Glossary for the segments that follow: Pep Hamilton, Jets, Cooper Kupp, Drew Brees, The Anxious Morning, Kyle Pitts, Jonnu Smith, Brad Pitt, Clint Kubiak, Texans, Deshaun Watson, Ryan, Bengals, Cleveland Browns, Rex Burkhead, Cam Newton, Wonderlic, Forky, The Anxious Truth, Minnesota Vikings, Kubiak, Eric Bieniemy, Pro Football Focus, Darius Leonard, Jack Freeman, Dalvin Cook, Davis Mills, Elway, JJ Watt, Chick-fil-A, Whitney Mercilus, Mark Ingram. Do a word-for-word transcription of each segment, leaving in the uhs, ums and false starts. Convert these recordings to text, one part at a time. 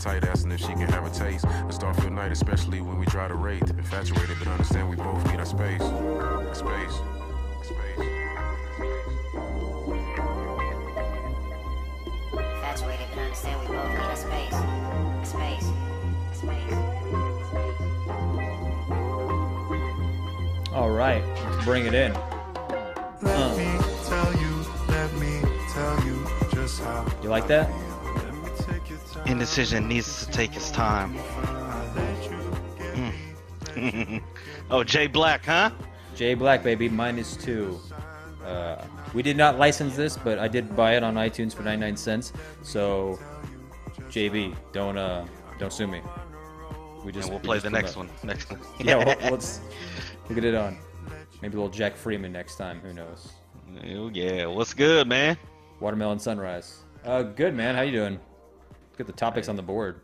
tight ass, and if she can have a taste. A Starfield night, especially when we try to rate. Infatuated, but understand we both need our space. Our space. Our space. Infatuated, but understand we both need our space. Our space. Our space. Our space. All right, bring it in. Let uh. me tell you, let me tell you just how. You like that? Indecision needs to take its time. Mm. Oh, Jay Black, huh? Jay Black, baby, minus two. Uh, we did not license this, but I did buy it on iTunes for ninety-nine cents. So, J B, don't uh, don't sue me. We just and we'll play just the next one. Next one. Yeah, well, let's we'll get it on. Maybe a little Jack Freeman next time. Who knows? Oh yeah, what's good, man? Watermelon sunrise. Uh, good man. How you doing? Get the topics on the board.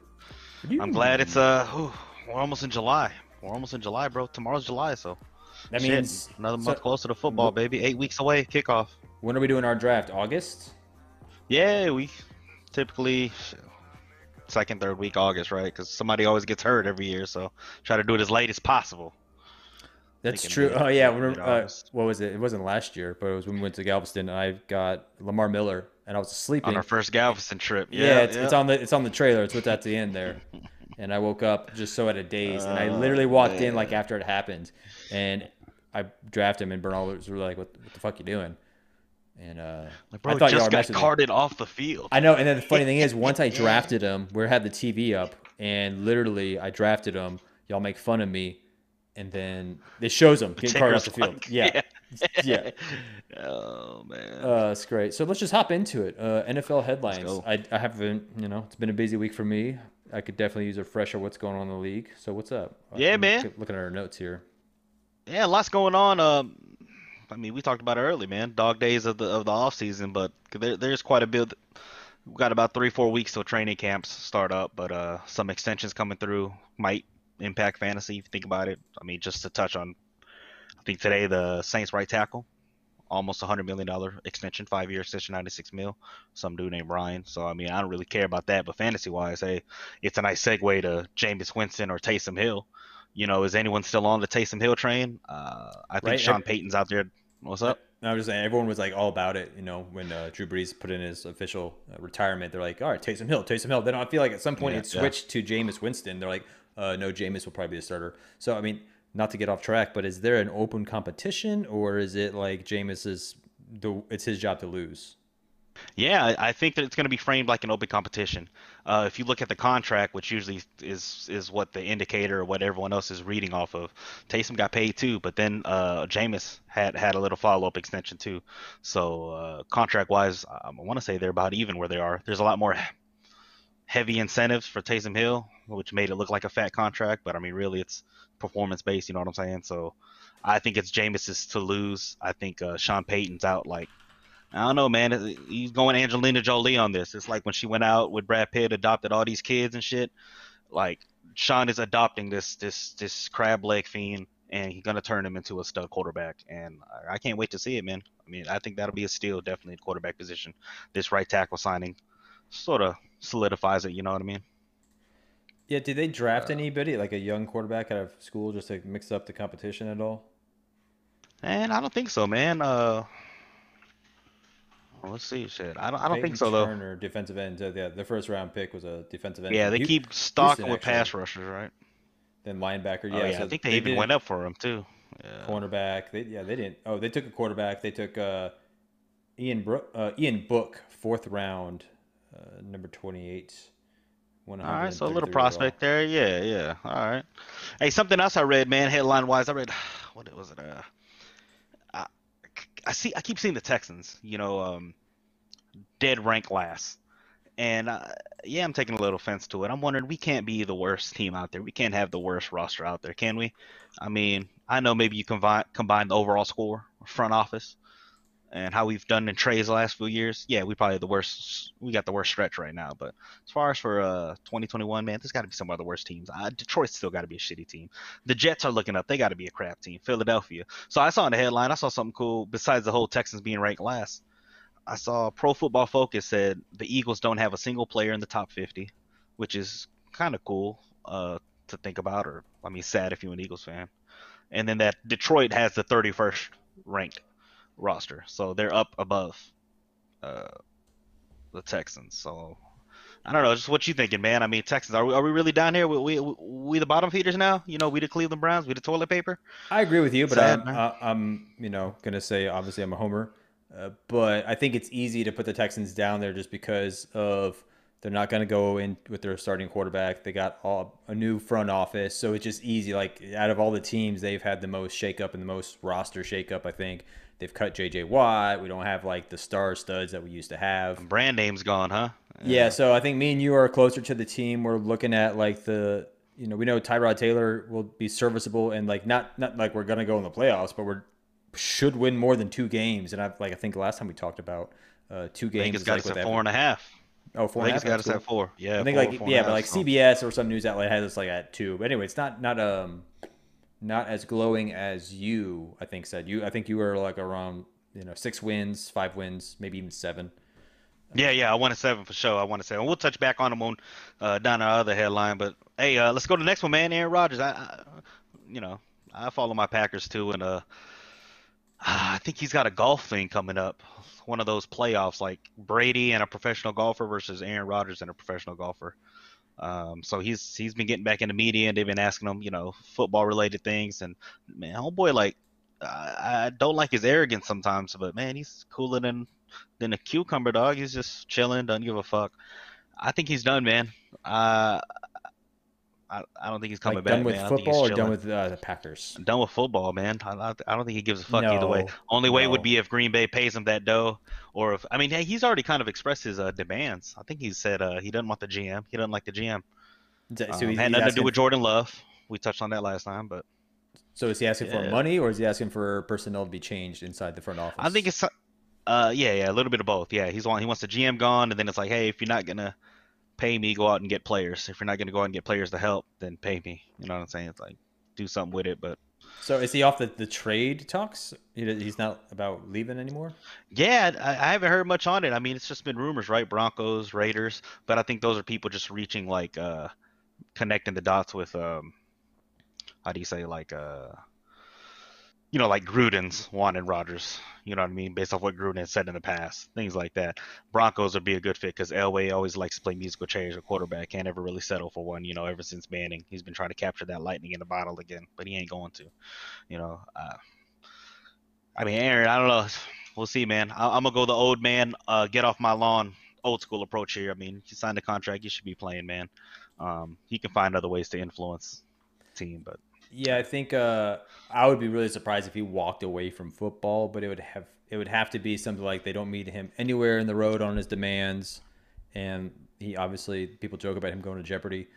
I'm glad it's uh whew, we're almost in July. We're almost in July, bro. Tomorrow's July, so that Shit, means another month so, closer to football, wh- baby. Eight weeks away, kickoff. When are we doing our draft? August? Yeah, we typically second, third week August, right? Because somebody always gets hurt every year, so try to do it as late as possible. That's true. Oh yeah, remember, uh, what was it? It wasn't last year, but it was when we went to Galveston. And I got Lamar Miller, and I was sleeping on our first Galveston trip. Yeah, yeah, it's, yeah. it's on the it's on the trailer. It's what's at the end there. And I woke up just so out of daze, and I literally walked oh, in like after it happened, and I drafted him, and Bernal was really like, "What, what the fuck you doing?" And uh, like, bro, I thought just got carted off the field. I know. And then the funny thing is, once I drafted him, we had the T V up, and literally I drafted him. Y'all make fun of me. And then it shows them getting carted off the field. Like, yeah. yeah. yeah. Oh, man. Uh, it's great. So let's just hop into it. Uh, N F L headlines. I, I haven't, you know, it's been a busy week for me. I could definitely use a refresher what's going on in the league. So what's up? Yeah, I'm man. Looking at our notes here. Yeah, lots going on. Um, I mean, we talked about it early, man. Dog days of the of the offseason, but there, there's quite a bit. We've got about three, four weeks till training camps start up, but uh, some extensions coming through might impact fantasy if you think about it. I mean, just to touch on, I think today the Saints right tackle, almost one hundred million dollars extension, five-year extension, ninety-six mil, some dude named Ryan. So, I mean, I don't really care about that, but fantasy-wise, hey, it's a nice segue to Jameis Winston or Taysom Hill. You know, is anyone still on the Taysom Hill train? Uh, I think right? Sean Payton's out there. What's up? I was just saying, everyone was like all about it, you know, when uh, Drew Brees put in his official uh, retirement. They're like, all right, Taysom Hill, Taysom Hill. Then I feel like at some point yeah, it switched yeah. to Jameis Winston. They're like, Uh, no, Jameis will probably be a starter. So, I mean, not to get off track, but is there an open competition, or is it like Jameis is the, it's his job to lose? Yeah, I think that it's going to be framed like an open competition. Uh, if you look at the contract, which usually is is what the indicator or what everyone else is reading off of, Taysom got paid too, but then uh, Jameis had, had a little follow-up extension too. So uh, contract-wise, I want to say they're about even where they are. There's a lot more heavy incentives for Taysom Hill, which made it look like a fat contract, but I mean, really, it's performance-based. You know what I'm saying? So, I think it's Jameis's to lose. I think uh, Sean Payton's out. Like, I don't know, man. He's going Angelina Jolie on this. It's like when she went out with Brad Pitt, adopted all these kids and shit. Like, Sean is adopting this this this crab leg fiend, and he's gonna turn him into a stud quarterback. And I can't wait to see it, man. I mean, I think that'll be a steal, definitely in quarterback position. This right tackle signing sort of solidifies it, you know what I mean? Yeah, did they draft uh, anybody, like a young quarterback out of school, just to mix up the competition at all? And I don't think so, man. Uh, let's see, shit. I don't, I don't think so, though. Turner, defensive end. Uh, yeah, the first round pick was a defensive end. Yeah, they Houston, keep stocking with pass rushers, right? Then linebacker, yeah. Oh, yeah, so I think they, they even did. went up for him, too. Yeah. Cornerback. They, yeah, they didn't. Oh, they took a quarterback. They took uh, Ian, Bro- uh, Ian Book, fourth round. Uh, number twenty-eight. All right, so a little prospect there. Yeah, yeah. All right. Hey, something else I read, man, headline-wise. I read, what was it? Uh, I, I see. I keep seeing the Texans, you know, um, dead rank last. And, uh, yeah, I'm taking a little offense to it. I'm wondering, we can't be the worst team out there. We can't have the worst roster out there, can we? I mean, I know maybe you combine, combine the overall score, front office, and how we've done in trades the last few years. Yeah, we probably the worst. We got the worst stretch right now. But as far as for uh, twenty twenty-one, man, there's got to be some other worst teams. Uh, Detroit's still got to be a shitty team. The Jets are looking up. They got to be a crap team. Philadelphia. So I saw in the headline, I saw something cool. Besides the whole Texans being ranked last, I saw Pro Football Focus said the Eagles don't have a single player in the top fifty. which is kind of cool uh, to think about, or, I mean, sad if you're an Eagles fan. And then that Detroit has the thirty-first ranked roster, so they're up above uh, the Texans. So I don't know, just what you thinking, man. I mean, Texans, are we are we really down here? We we, we the bottom feeders now? You know, we the Cleveland Browns, we the toilet paper. I agree with you, but Sad, I'm, I, I'm you know gonna say obviously I'm a homer, uh, but I think it's easy to put the Texans down there just because of they're not gonna go in with their starting quarterback. They got all, a new front office, so it's just easy. Like out of all the teams, they've had the most shakeup and the most roster shakeup, I think. They've cut J J Watt. We don't have, like, the star studs that we used to have. Brand name's gone, huh? Yeah. yeah, so I think me and you are closer to the team. We're looking at, like, the – you know, we know Tyrod Taylor will be serviceable and, like, not not like we're going to go in the playoffs, but we should win more than two games. And, I like, I think last time we talked about uh, two games. I think it's got us at four and a half. Oh, four and a half? I think it's got us at four. Yeah, I think, like, yeah, but, like, C B S or some news outlet has us, like, at two. But anyway, it's not, not – um. Not as glowing as you, I think, said. You, I think you were like around, you know, six wins, five wins, maybe even seven. Yeah, yeah, I wanted seven for sure. I wanted seven. We'll touch back on them on uh, down our other headline. But hey, uh, let's go to the next one, man. Aaron Rodgers. I, I, you know, I follow my Packers too, and uh, I think he's got a golf thing coming up. One of those playoffs, like Brady and a professional golfer versus Aaron Rodgers and a professional golfer. Um, so he's he's been getting back in the media, and they've been asking him, you know, football-related things. And man, homeboy, like, I, I don't like his arrogance sometimes, but man, he's cooler than than a cucumber, dog. He's just chilling, doesn't give a fuck. I think he's done, man. Uh, I I don't think he's coming like, back. Done with man. football or done with uh, the Packers? Done with football, man. I I don't think he gives a fuck no, either way. Only way no. would be if Green Bay pays him that dough. Or if, I mean, hey, he's already kind of expressed his uh, demands. I think he said uh, he doesn't want the G M. He doesn't like the G M. So um, he had nothing to do with Jordan Love. We touched on that last time, but so is he asking yeah. for money, or is he asking for personnel to be changed inside the front office? I think it's uh, yeah, yeah, a little bit of both. Yeah, he's want he wants the G M gone, and then it's like, hey, if you're not gonna pay me, go out and get players. If you're not gonna go out and get players to help, then pay me. You know what I'm saying? It's like do something with it, but. So is he off the, the trade talks? He, he's not about leaving anymore? Yeah, I, I haven't heard much on it. I mean, it's just been rumors, right? Broncos, Raiders. But I think those are people just reaching, like, uh, connecting the dots with, um, how do you say, like, uh, you know, like Gruden's wanted Rodgers. You know what I mean? Based off what Gruden said in the past. Things like that. Broncos would be a good fit because Elway always likes to play musical chairs or quarterback. Can't ever really settle for one, you know, ever since Manning. He's been trying to capture that lightning in the bottle again, but he ain't going to. You know, uh, I mean, Aaron, I don't know. We'll see, man. I- I'm going to go the old man, uh, get off my lawn, old school approach here. I mean, you signed a contract. You should be playing, man. Um, he can find other ways to influence the team, but. Yeah, I think uh, I would be really surprised if he walked away from football, but it would have it would have to be something like they don't meet him anywhere in the road on his demands, and he obviously people joke about him going to Jeopardy,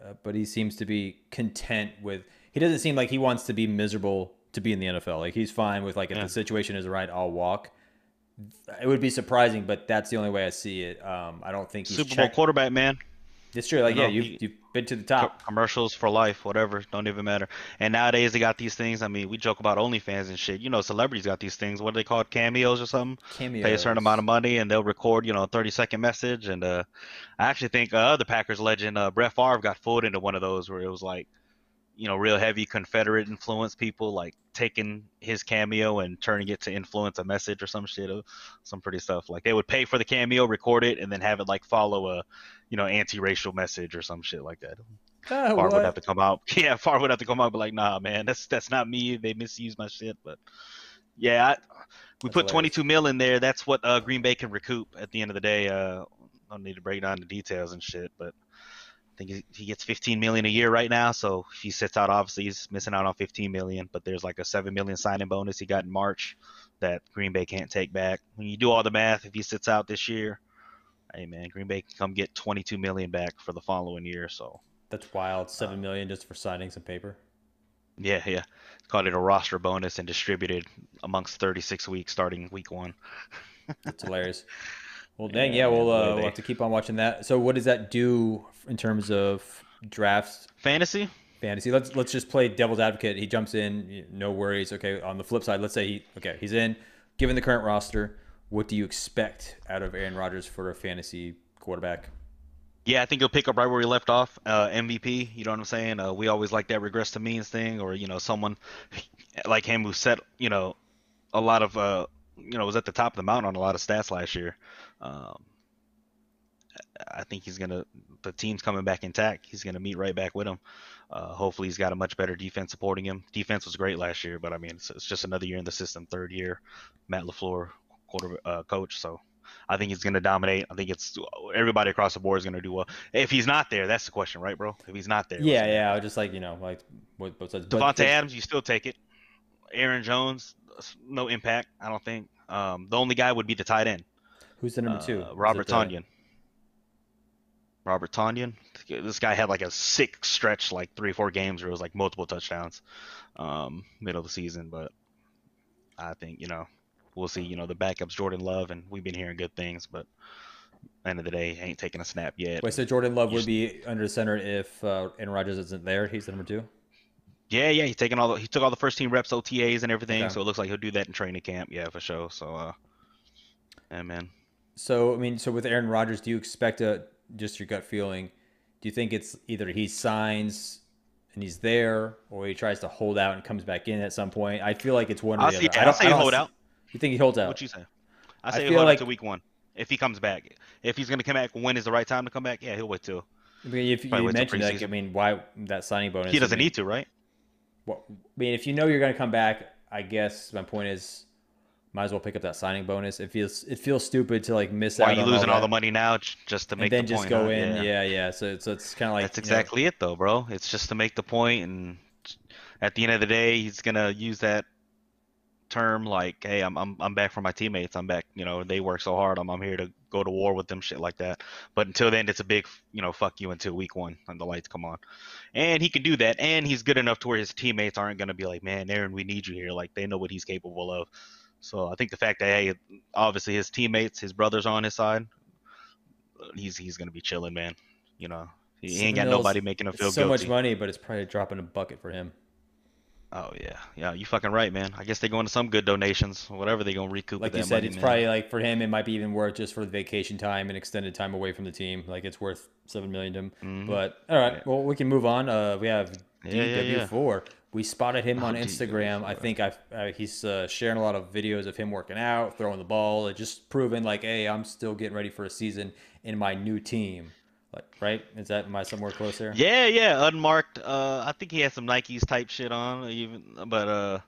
uh, but he seems to be content with. He doesn't seem like he wants to be miserable to be in the N F L. Like he's fine with like if yeah. the situation is right, I'll walk. It would be surprising, but that's the only way I see it. Um, I don't think he's Super Bowl checked. quarterback, man. It's true. Like, no, yeah, you've, you've been to the top. Commercials for life, whatever. Don't even matter. And nowadays they got these things. I mean, we joke about OnlyFans and shit. You know, celebrities got these things. What are they called? Cameos or something? Cameos. Pay a certain amount of money, and they'll record, you know, a thirty-second message. And uh, I actually think uh, the Packers legend, uh, Brett Favre, got fooled into one of those where it was like, you know, real heavy Confederate influence people, like taking his cameo and turning it to influence a message or some shit, some pretty stuff. Like they would pay for the cameo, record it, and then have it like follow a, you know, anti-racial message or some shit like that. Oh, Favre would have to come out. Yeah, Favre would have to come out, but like, nah, man, that's that's not me. They misused my shit. But yeah, I, we that's put hilarious. twenty-two mil in there. That's what uh, Green Bay can recoup at the end of the day. Uh, I don't need to break down the details and shit, but. I think he gets fifteen million dollars a year right now, so if he sits out, obviously he's missing out on fifteen million dollars, but there's like a seven million dollars signing bonus he got in March that Green Bay can't take back. When you do all the math, if he sits out this year, hey, man, Green Bay can come get twenty-two million dollars back for the following year. So that's wild, seven million dollars just for signing some paper. Yeah, yeah. Called it a roster bonus and distributed amongst thirty-six weeks starting week one. That's hilarious. Well, dang, yeah, yeah we'll, uh, we'll have to keep on watching that. So what does that do in terms of drafts? Fantasy? Fantasy. Let's let's just play devil's advocate. He jumps in, no worries. Okay, on the flip side, let's say, he okay, he's in. Given the current roster, what do you expect out of Aaron Rodgers for a fantasy quarterback? Yeah, I think he'll pick up right where he left off. Uh, M V P, you know what I'm saying? Uh, we always like that regress to means thing, or you know, someone like him who set, you know, a lot of, uh, you know, was at the top of the mountain on a lot of stats last year. Um, I think he's gonna. The team's coming back intact. He's gonna meet right back with him. Uh, hopefully, he's got a much better defense supporting him. Defense was great last year, but I mean, it's, it's just another year in the system. Third year, Matt LaFleur, quarter uh, coach. So. I think he's going to dominate. I think it's everybody across the board is going to do well. If he's not there, that's the question, right, bro? If he's not there. Yeah, yeah. I was just like, you know, like what, what's that? Devontae Adams, you still take it. Aaron Jones, no impact, I don't think. Um, the only guy would be the tight end. Who's the number two? Uh, Robert Tonyan. Robert Tonyan. This guy had like a sick stretch, like three, four games where it was like multiple touchdowns um, middle of the season. But I think, you know. We'll see, you know, the backup's Jordan Love, and we've been hearing good things, but end of the day, ain't taking a snap yet. Wait, so Jordan Love would be under center if uh, Aaron Rodgers isn't there? He's the number two? Yeah, yeah, he's taking all the, he took all the first team reps, O T As, and everything, okay. So it looks like he'll do that in training camp, yeah, for sure. So, uh, yeah, man. So, I mean, so with Aaron Rodgers, do you expect a, just your gut feeling, do you think it's either he signs and he's there, or he tries to hold out and comes back in at some point? I feel like it's one or the other. I don't say hold out. You think he holds out? What you say? I say I he'll hold like... out to week one. If he comes back, if he's going to come back, when is the right time to come back? Yeah, he'll wait till. I mean, if you mentioned that, like, I mean, why that signing bonus? He doesn't I mean, need to, right? Well, I mean, if you know you're going to come back, I guess my point is, might as well pick up that signing bonus. It feels it feels stupid to like miss why out. Why are you on losing all, all the money now just to make the point? And then the just point, go huh? in, yeah, yeah. yeah. So, so it's kind of like that's exactly you know, it, though, bro. It's just to make the point, and at the end of the day, he's going to use that. Term like, hey, I'm I'm I'm back for my teammates. I'm back, you know. They work so hard. I'm I'm here to go to war with them, shit like that. But until then, it's a big, you know, fuck you until week one and the lights come on. And he can do that. And he's good enough to where his teammates aren't gonna be like, man, Aaron, we need you here. Like they know what he's capable of. So I think the fact that hey, obviously his teammates, his brothers are on his side. He's he's gonna be chilling, man. You know, he ain't got nobody making him feel guilty. So much money, but it's probably dropping a bucket for him. Oh, yeah. Yeah, you fucking right, man. I guess they go into some good donations, whatever they going to recoup. Like you said, money, it's man. Probably like for him, it might be even worth just for the vacation time and extended time away from the team. Like it's worth seven million dollars to him. Mm-hmm. But all right, yeah. Well, we can move on. Uh, we have D W four. Yeah, yeah, yeah. We spotted him on oh, Instagram. D W four. I think I've, uh, he's uh, sharing a lot of videos of him working out, throwing the ball, just proving like, hey, I'm still getting ready for a season in my new team. Right? Is that my somewhere close here? Yeah, yeah, unmarked. Uh, I think he had some Nikes type shit on, even. But uh,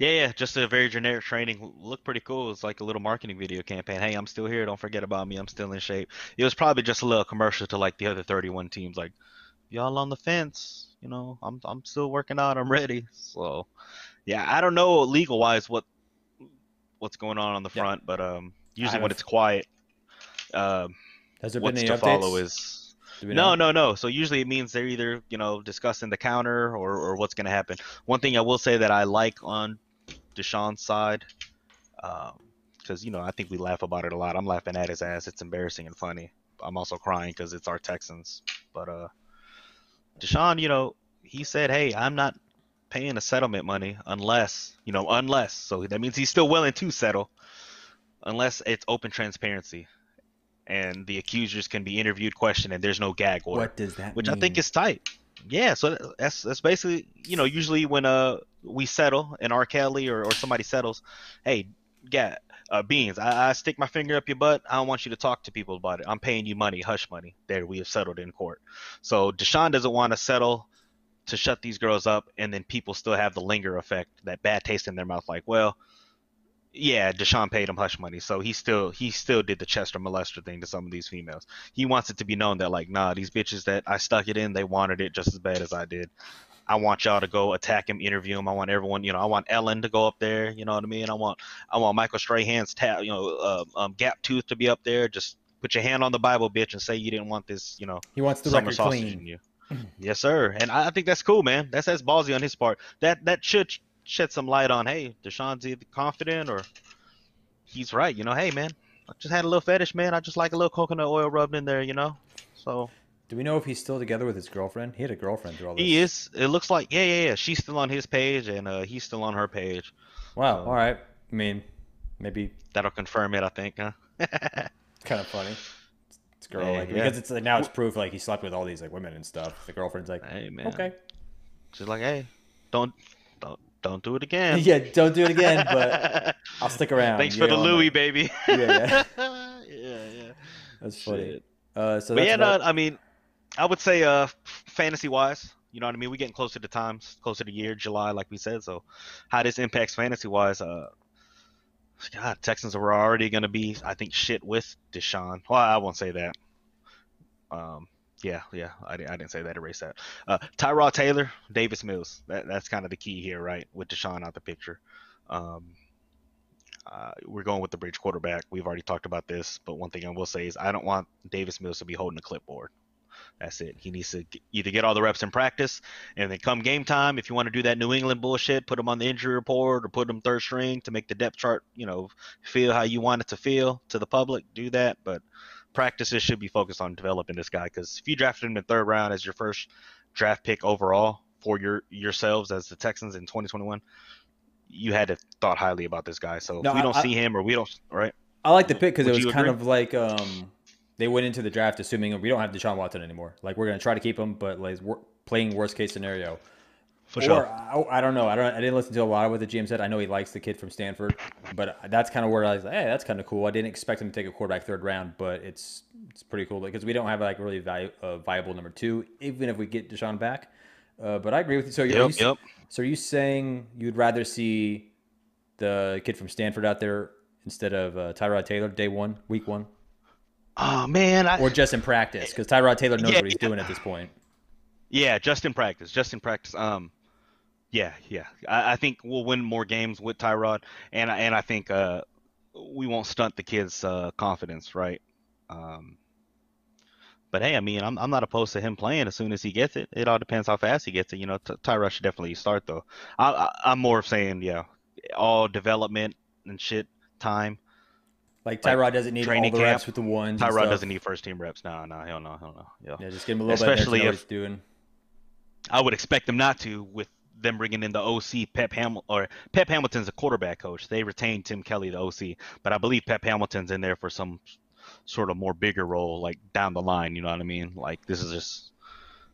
yeah, yeah, just a very generic training. Looked pretty cool. It's like a little marketing video campaign. Hey, I'm still here. Don't forget about me. I'm still in shape. It was probably just a little commercial to like the other thirty-one teams. Like, y'all on the fence? You know, I'm I'm still working out. I'm ready. So, yeah, I don't know legal wise what what's going on on the front, yeah. But um, usually when it's quiet, um. Has there been any updates? What's to follow is no, no, no. So usually it means they're either, you know, discussing the counter or, or what's going to happen. One thing I will say that I like on Deshaun's side, because, um, you know, I think we laugh about it a lot. I'm laughing at his ass. It's embarrassing and funny. I'm also crying because it's our Texans. But uh, Deshaun, you know, he said, hey, I'm not paying a settlement money unless, you know, unless. So that means he's still willing to settle unless it's open transparency. And the accusers can be interviewed, questioned, and there's no gag order. What does that which mean? Which I think is tight. Yeah, so that's that's basically, you know, usually when uh we settle and R. Kelly or, or somebody settles, hey, yeah, uh, Beans, I, I stick my finger up your butt. I don't want you to talk to people about it. I'm paying you money, hush money. There, we have settled in court. So Deshaun doesn't want to settle to shut these girls up, and then people still have the linger effect, that bad taste in their mouth, like, well, yeah, Deshaun paid him hush money, so he still he still did the Chester molester thing to some of these females. He wants it to be known that, like, nah, these bitches that I stuck it in, they wanted it just as bad as I did. I want y'all to go attack him, interview him. I want everyone, you know, I want Ellen to go up there, you know what I mean? I want I want Michael Strahan's ta- you know, uh, um, gap tooth to be up there. Just put your hand on the Bible, bitch, and say you didn't want this, you know, he wants the summer sausage clean. In you. Yes, sir. And I, I think that's cool, man. That's that's ballsy on his part. That that should shed some light on, hey, Deshaun's either confident or he's right, you know. Hey, man, I just had a little fetish, man. I just like a little coconut oil rubbed in there, you know. So do we know if he's still together with his girlfriend? He had a girlfriend through all this. He is. It looks like, yeah, yeah, yeah. She's still on his page and uh, he's still on her page. Wow. Um, all right. I mean, maybe that'll confirm it, I think, huh? Kind of funny. It's girl like hey, yeah. because it's like now it's proof like he slept with all these like women and stuff. The girlfriend's like, hey man, okay. She's like, hey, don't don't don't do it again. Yeah, don't do it again. But I'll stick around. Thanks you for the Louis, like, baby. Yeah, yeah, yeah, yeah. That's funny. Uh, so but that's yeah, about... no, I mean, I would say uh, fantasy wise. You know what I mean? We're getting closer to times, closer to year, July, like we said. So how this impacts fantasy-wise, uh, God, Texans are already going to be, I think, shit with Deshaun. Well, I won't say that. Um, yeah, yeah, I, I didn't say that. Erase that. Uh, Tyrod Taylor, Davis Mills. That, that's kind of the key here, right, with Deshaun out the picture. Um, uh, we're going with the bridge quarterback. We've already talked about this. But one thing I will say is I don't want Davis Mills to be holding a clipboard. That's it. He needs to either get all the reps in practice, and then come game time, if you want to do that New England bullshit, put him on the injury report or put him third string to make the depth chart, you know, feel how you want it to feel to the public. Do that. But practices should be focused on developing this guy, because if you drafted him in third round as your first draft pick overall for your yourselves as the Texans in twenty twenty-one, you had to thought highly about this guy. So no, if we I, don't I, see him or we don't – right? I like the pick because it was kind agree? of like um... – they went into the draft assuming we don't have Deshaun Watson anymore. Like, we're going to try to keep him, but like we're playing worst case scenario. For or, sure. I, I don't know. I don't. I didn't listen to a lot of what the G M said. I know he likes the kid from Stanford, but that's kind of where I was like, hey, that's kind of cool. I didn't expect him to take a quarterback third round, but it's it's pretty cool because we don't have like really value, uh, viable number two, even if we get Deshaun back. Uh, but I agree with you. So, yep, are you yep. so are you saying you'd rather see the kid from Stanford out there instead of uh, Tyrod Taylor day one, week one? Oh man! I, or just in practice, because Tyrod Taylor knows yeah, what he's yeah. doing at this point. Yeah, just in practice, just in practice. Um, yeah, yeah. I, I think we'll win more games with Tyrod, and I, and I think uh, we won't stunt the kid's uh, confidence, right? Um, but hey, I mean, I'm I'm not opposed to him playing as soon as he gets it. It all depends how fast he gets it. You know, T- Tyrod should definitely start though. I, I I'm more of saying yeah, all development and shit time. Like, Tyrod like doesn't need all the camp, reps with the ones. Tyrod doesn't need first-team reps. No, no, hell no, hell no. Yeah, yeah just give him a little Especially bit of what he's doing. I would expect them not to with them bringing in the O C, Pep Hamilton. Or Pep Hamilton's a quarterback coach. They retained Tim Kelly, the O C. But I believe Pep Hamilton's in there for some sort of more bigger role, like, down the line. You know what I mean? Like, this is just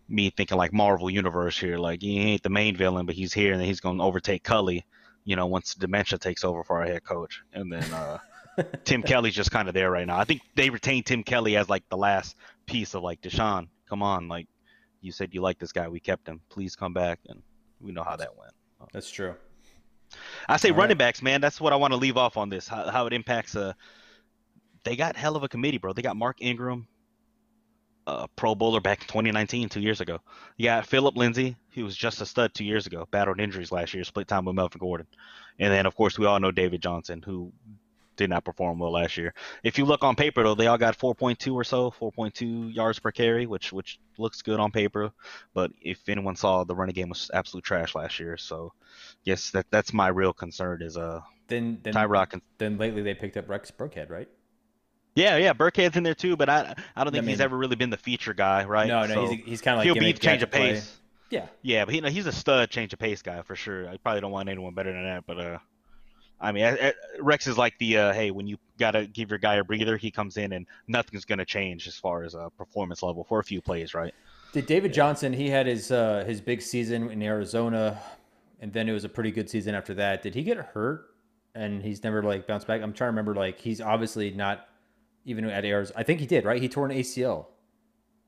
me thinking, like, Marvel Universe here. Like, he ain't the main villain, but he's here, and then he's going to overtake Cully, you know, once dementia takes over for our head coach. And then... uh Tim Kelly's just kind of there right now. I think they retain Tim Kelly as like the last piece of like, Deshaun, come on, like you said you like this guy, we kept him, please come back, and we know how that went. That's true. I say All running right. backs, man. That's what I want to leave off on this. How, how it impacts. Uh, they got hell of a committee, bro. They got Mark Ingram, uh, Pro Bowler back in twenty nineteen, two years ago. You got Philip Lindsay, who was just a stud two years ago, battled injuries last year, split time with Melvin Gordon, and then of course we all know David Johnson, who did not perform well last year. If you look on paper, though, they all got four point two or so, four point two yards per carry, which which looks good on paper. But if anyone saw, the running game was absolute trash last year. So, yes, that that's my real concern is uh. Then then Tyrod can... then lately they picked up Rex Burkhead, right? Yeah, yeah, Burkhead's in there too, but I I don't think I mean, he's ever really been the feature guy, right? No, no, so he's he's kind of like he'll be change of pace. Play. Yeah, yeah, but he, you know, he's a stud change of pace guy for sure. I probably don't want anyone better than that, but uh. I mean, I, I, Rex is like the, uh, hey, when you got to give your guy a breather, he comes in and nothing's going to change as far as uh, performance level for a few plays, right? Did David yeah. Johnson, he had his uh, his big season in Arizona, and then it was a pretty good season after that. Did he get hurt and he's never, like, bounced back? I'm trying to remember, like, he's obviously not even at Arizona. I think he did, right? He tore an A C L.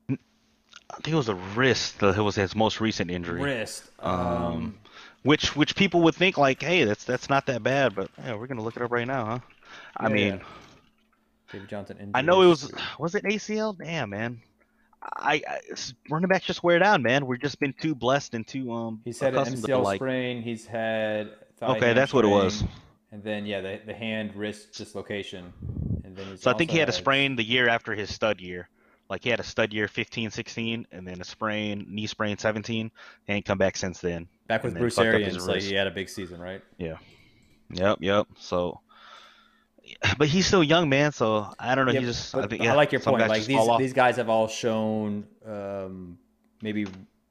I think it was a wrist. It was his most recent injury. Wrist. Um... um... Which which people would think like, hey, that's that's not that bad, but yeah, we're gonna look it up right now, huh? I yeah, mean, yeah. David Johnson injured. I know it was was it A C L? Damn, man, I, I running backs just wear down, man. We've just been too blessed and too um. He's had an M C L like... sprain. He's had thigh okay, that's sprain, what it was. And then yeah, the the hand wrist dislocation, and then he's so I think he had, had a sprain the year after his stud year. Like, he had a stud year fifteen, sixteen, and then a sprain, knee sprain seventeen, and ain't come back since then. Back with Bruce Arians, like, he had a big season, right? Yeah. Yep, yep. So, but he's still young, man, so I don't know. Yeah, he just, I, think, yeah, I like your point. Like, these these guys have all shown um, maybe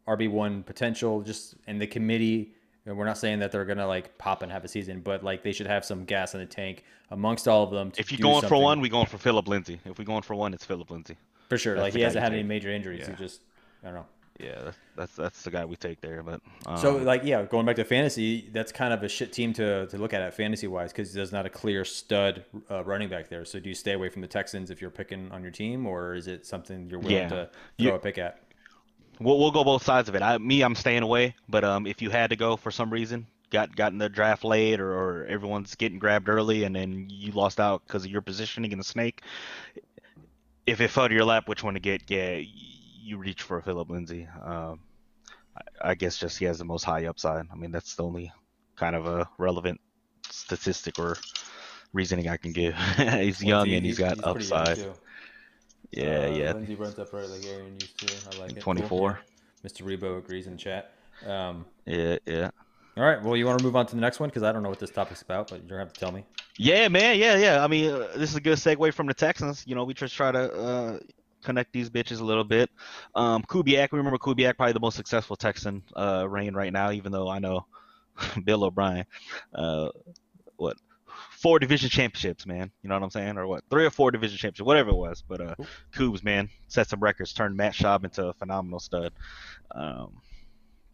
R B one potential, just in the committee. And we're not saying that they're going to, like, pop and have a season, but, like, they should have some gas in the tank amongst all of them. If you're going for one, we're going for Philip Lindsay. If we're going for one, it's Philip Lindsay. For sure. That's like, he hasn't had take. any major injuries. Yeah. He just, I don't know. Yeah, that's, that's that's the guy we take there. But um, so, like, yeah, going back to fantasy, that's kind of a shit team to, to look at at fantasy-wise because there's not a clear stud uh, running back there. So do you stay away from the Texans if you're picking on your team, or is it something you're willing yeah. to throw you, a pick at? We'll, we'll go both sides of it. I, me, I'm staying away. But um, if you had to go for some reason, got gotten the draft late or, or everyone's getting grabbed early and then you lost out because of your positioning in the snake, if it fell to your lap, which one to get, yeah, you reach for Philip Lindsay. Um, I, I guess just he has the most high upside. I mean, that's the only kind of a relevant statistic or reasoning I can give. He's young and he's got upside. Yeah, uh, yeah. Lindsay runs upright like Aaron used to. I like it. twenty-four. Mister Rebo agrees in chat. Um, yeah, yeah. All right. Well, you want to move on to the next one because I don't know what this topic's about, but you're gonna have to tell me. Yeah, man. Yeah, yeah. I mean, uh, this is a good segue from the Texans. You know, we just try to uh, connect these bitches a little bit. Um, Kubiak. We remember Kubiak, probably the most successful Texan uh, reign right now. Even though I know Bill O'Brien, uh, what four division championships, man. You know what I'm saying, or what three or four division championships, whatever it was. But uh, Kubes, man, set some records. Turned Matt Schaub into a phenomenal stud. Um,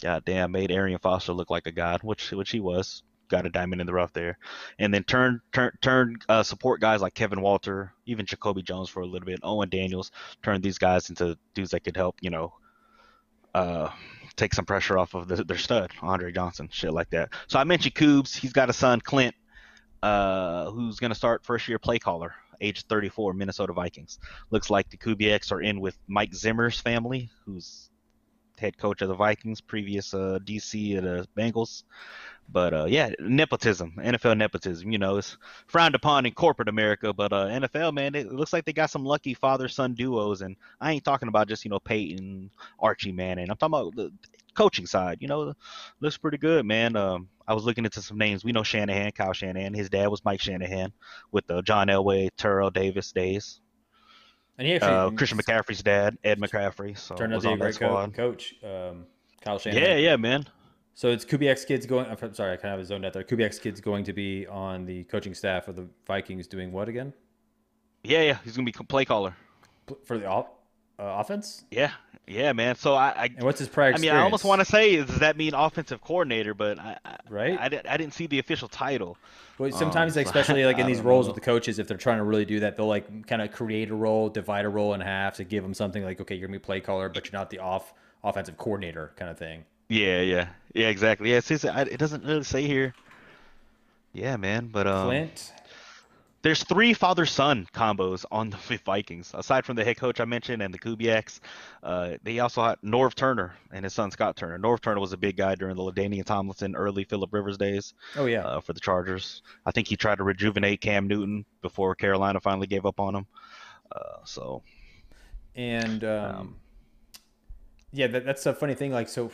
God damn, made Arian Foster look like a god, which which he was. Got a diamond in the rough there. And then turn, turn, turn uh, support guys like Kevin Walter, even Jacoby Jones for a little bit, Owen Daniels, turned these guys into dudes that could help, you know, uh, take some pressure off of the, their stud, Andre Johnson, shit like that. So I mentioned Coobs. He's got a son, Clint, uh, who's going to start first-year play caller, age thirty-four, Minnesota Vikings. Looks like the Kubiaks are in with Mike Zimmer's family, who's head coach of the Vikings, previous uh, D C of the Bengals. But uh, yeah, nepotism, N F L nepotism, you know, it's frowned upon in corporate America. But uh, N F L, man, it looks like they got some lucky father-son duos. And I ain't talking about just, you know, Peyton, Archie Manning. I'm talking about the coaching side, you know, looks pretty good, man. Um, I was looking into some names. We know Shanahan, Kyle Shanahan. His dad was Mike Shanahan with uh, John Elway, Terrell Davis days. And he actually, uh, Christian McCaffrey's dad, Ed McCaffrey. So turned out to be a great co- coach, um, Kyle Shanahan. Yeah, yeah, man. So it's Kubiak's kids going. I'm sorry, I kind of zoned out there. Kubiak's kids going to be on the coaching staff of the Vikings, doing what again? Yeah, yeah, he's gonna be play caller for the uh, offense. Yeah, yeah, man. So I. I and what's his prior experience? I mean, I almost want to say, does that mean offensive coordinator? But I, I right, I, I, I didn't see the official title. Well, sometimes, um, like, especially like in these roles know. with the coaches, if they're trying to really do that, they'll like kind of create a role, divide a role in half to give them something like, okay, you're gonna be play caller, but you're not the off offensive coordinator kind of thing. Yeah, yeah, yeah, exactly. Yeah, it's, it's, it doesn't really say here. Yeah, man, but um, Clint. There's three father-son combos on the Vikings. Aside from the head coach I mentioned and the Kubiaks, uh, they also had Norv Turner and his son Scott Turner. Norv Turner was a big guy during the LaDainian Tomlinson, early Phillip Rivers days. Oh yeah, uh, for the Chargers. I think he tried to rejuvenate Cam Newton before Carolina finally gave up on him. Uh, so. And um, um, yeah, that, that's a funny thing. Like so.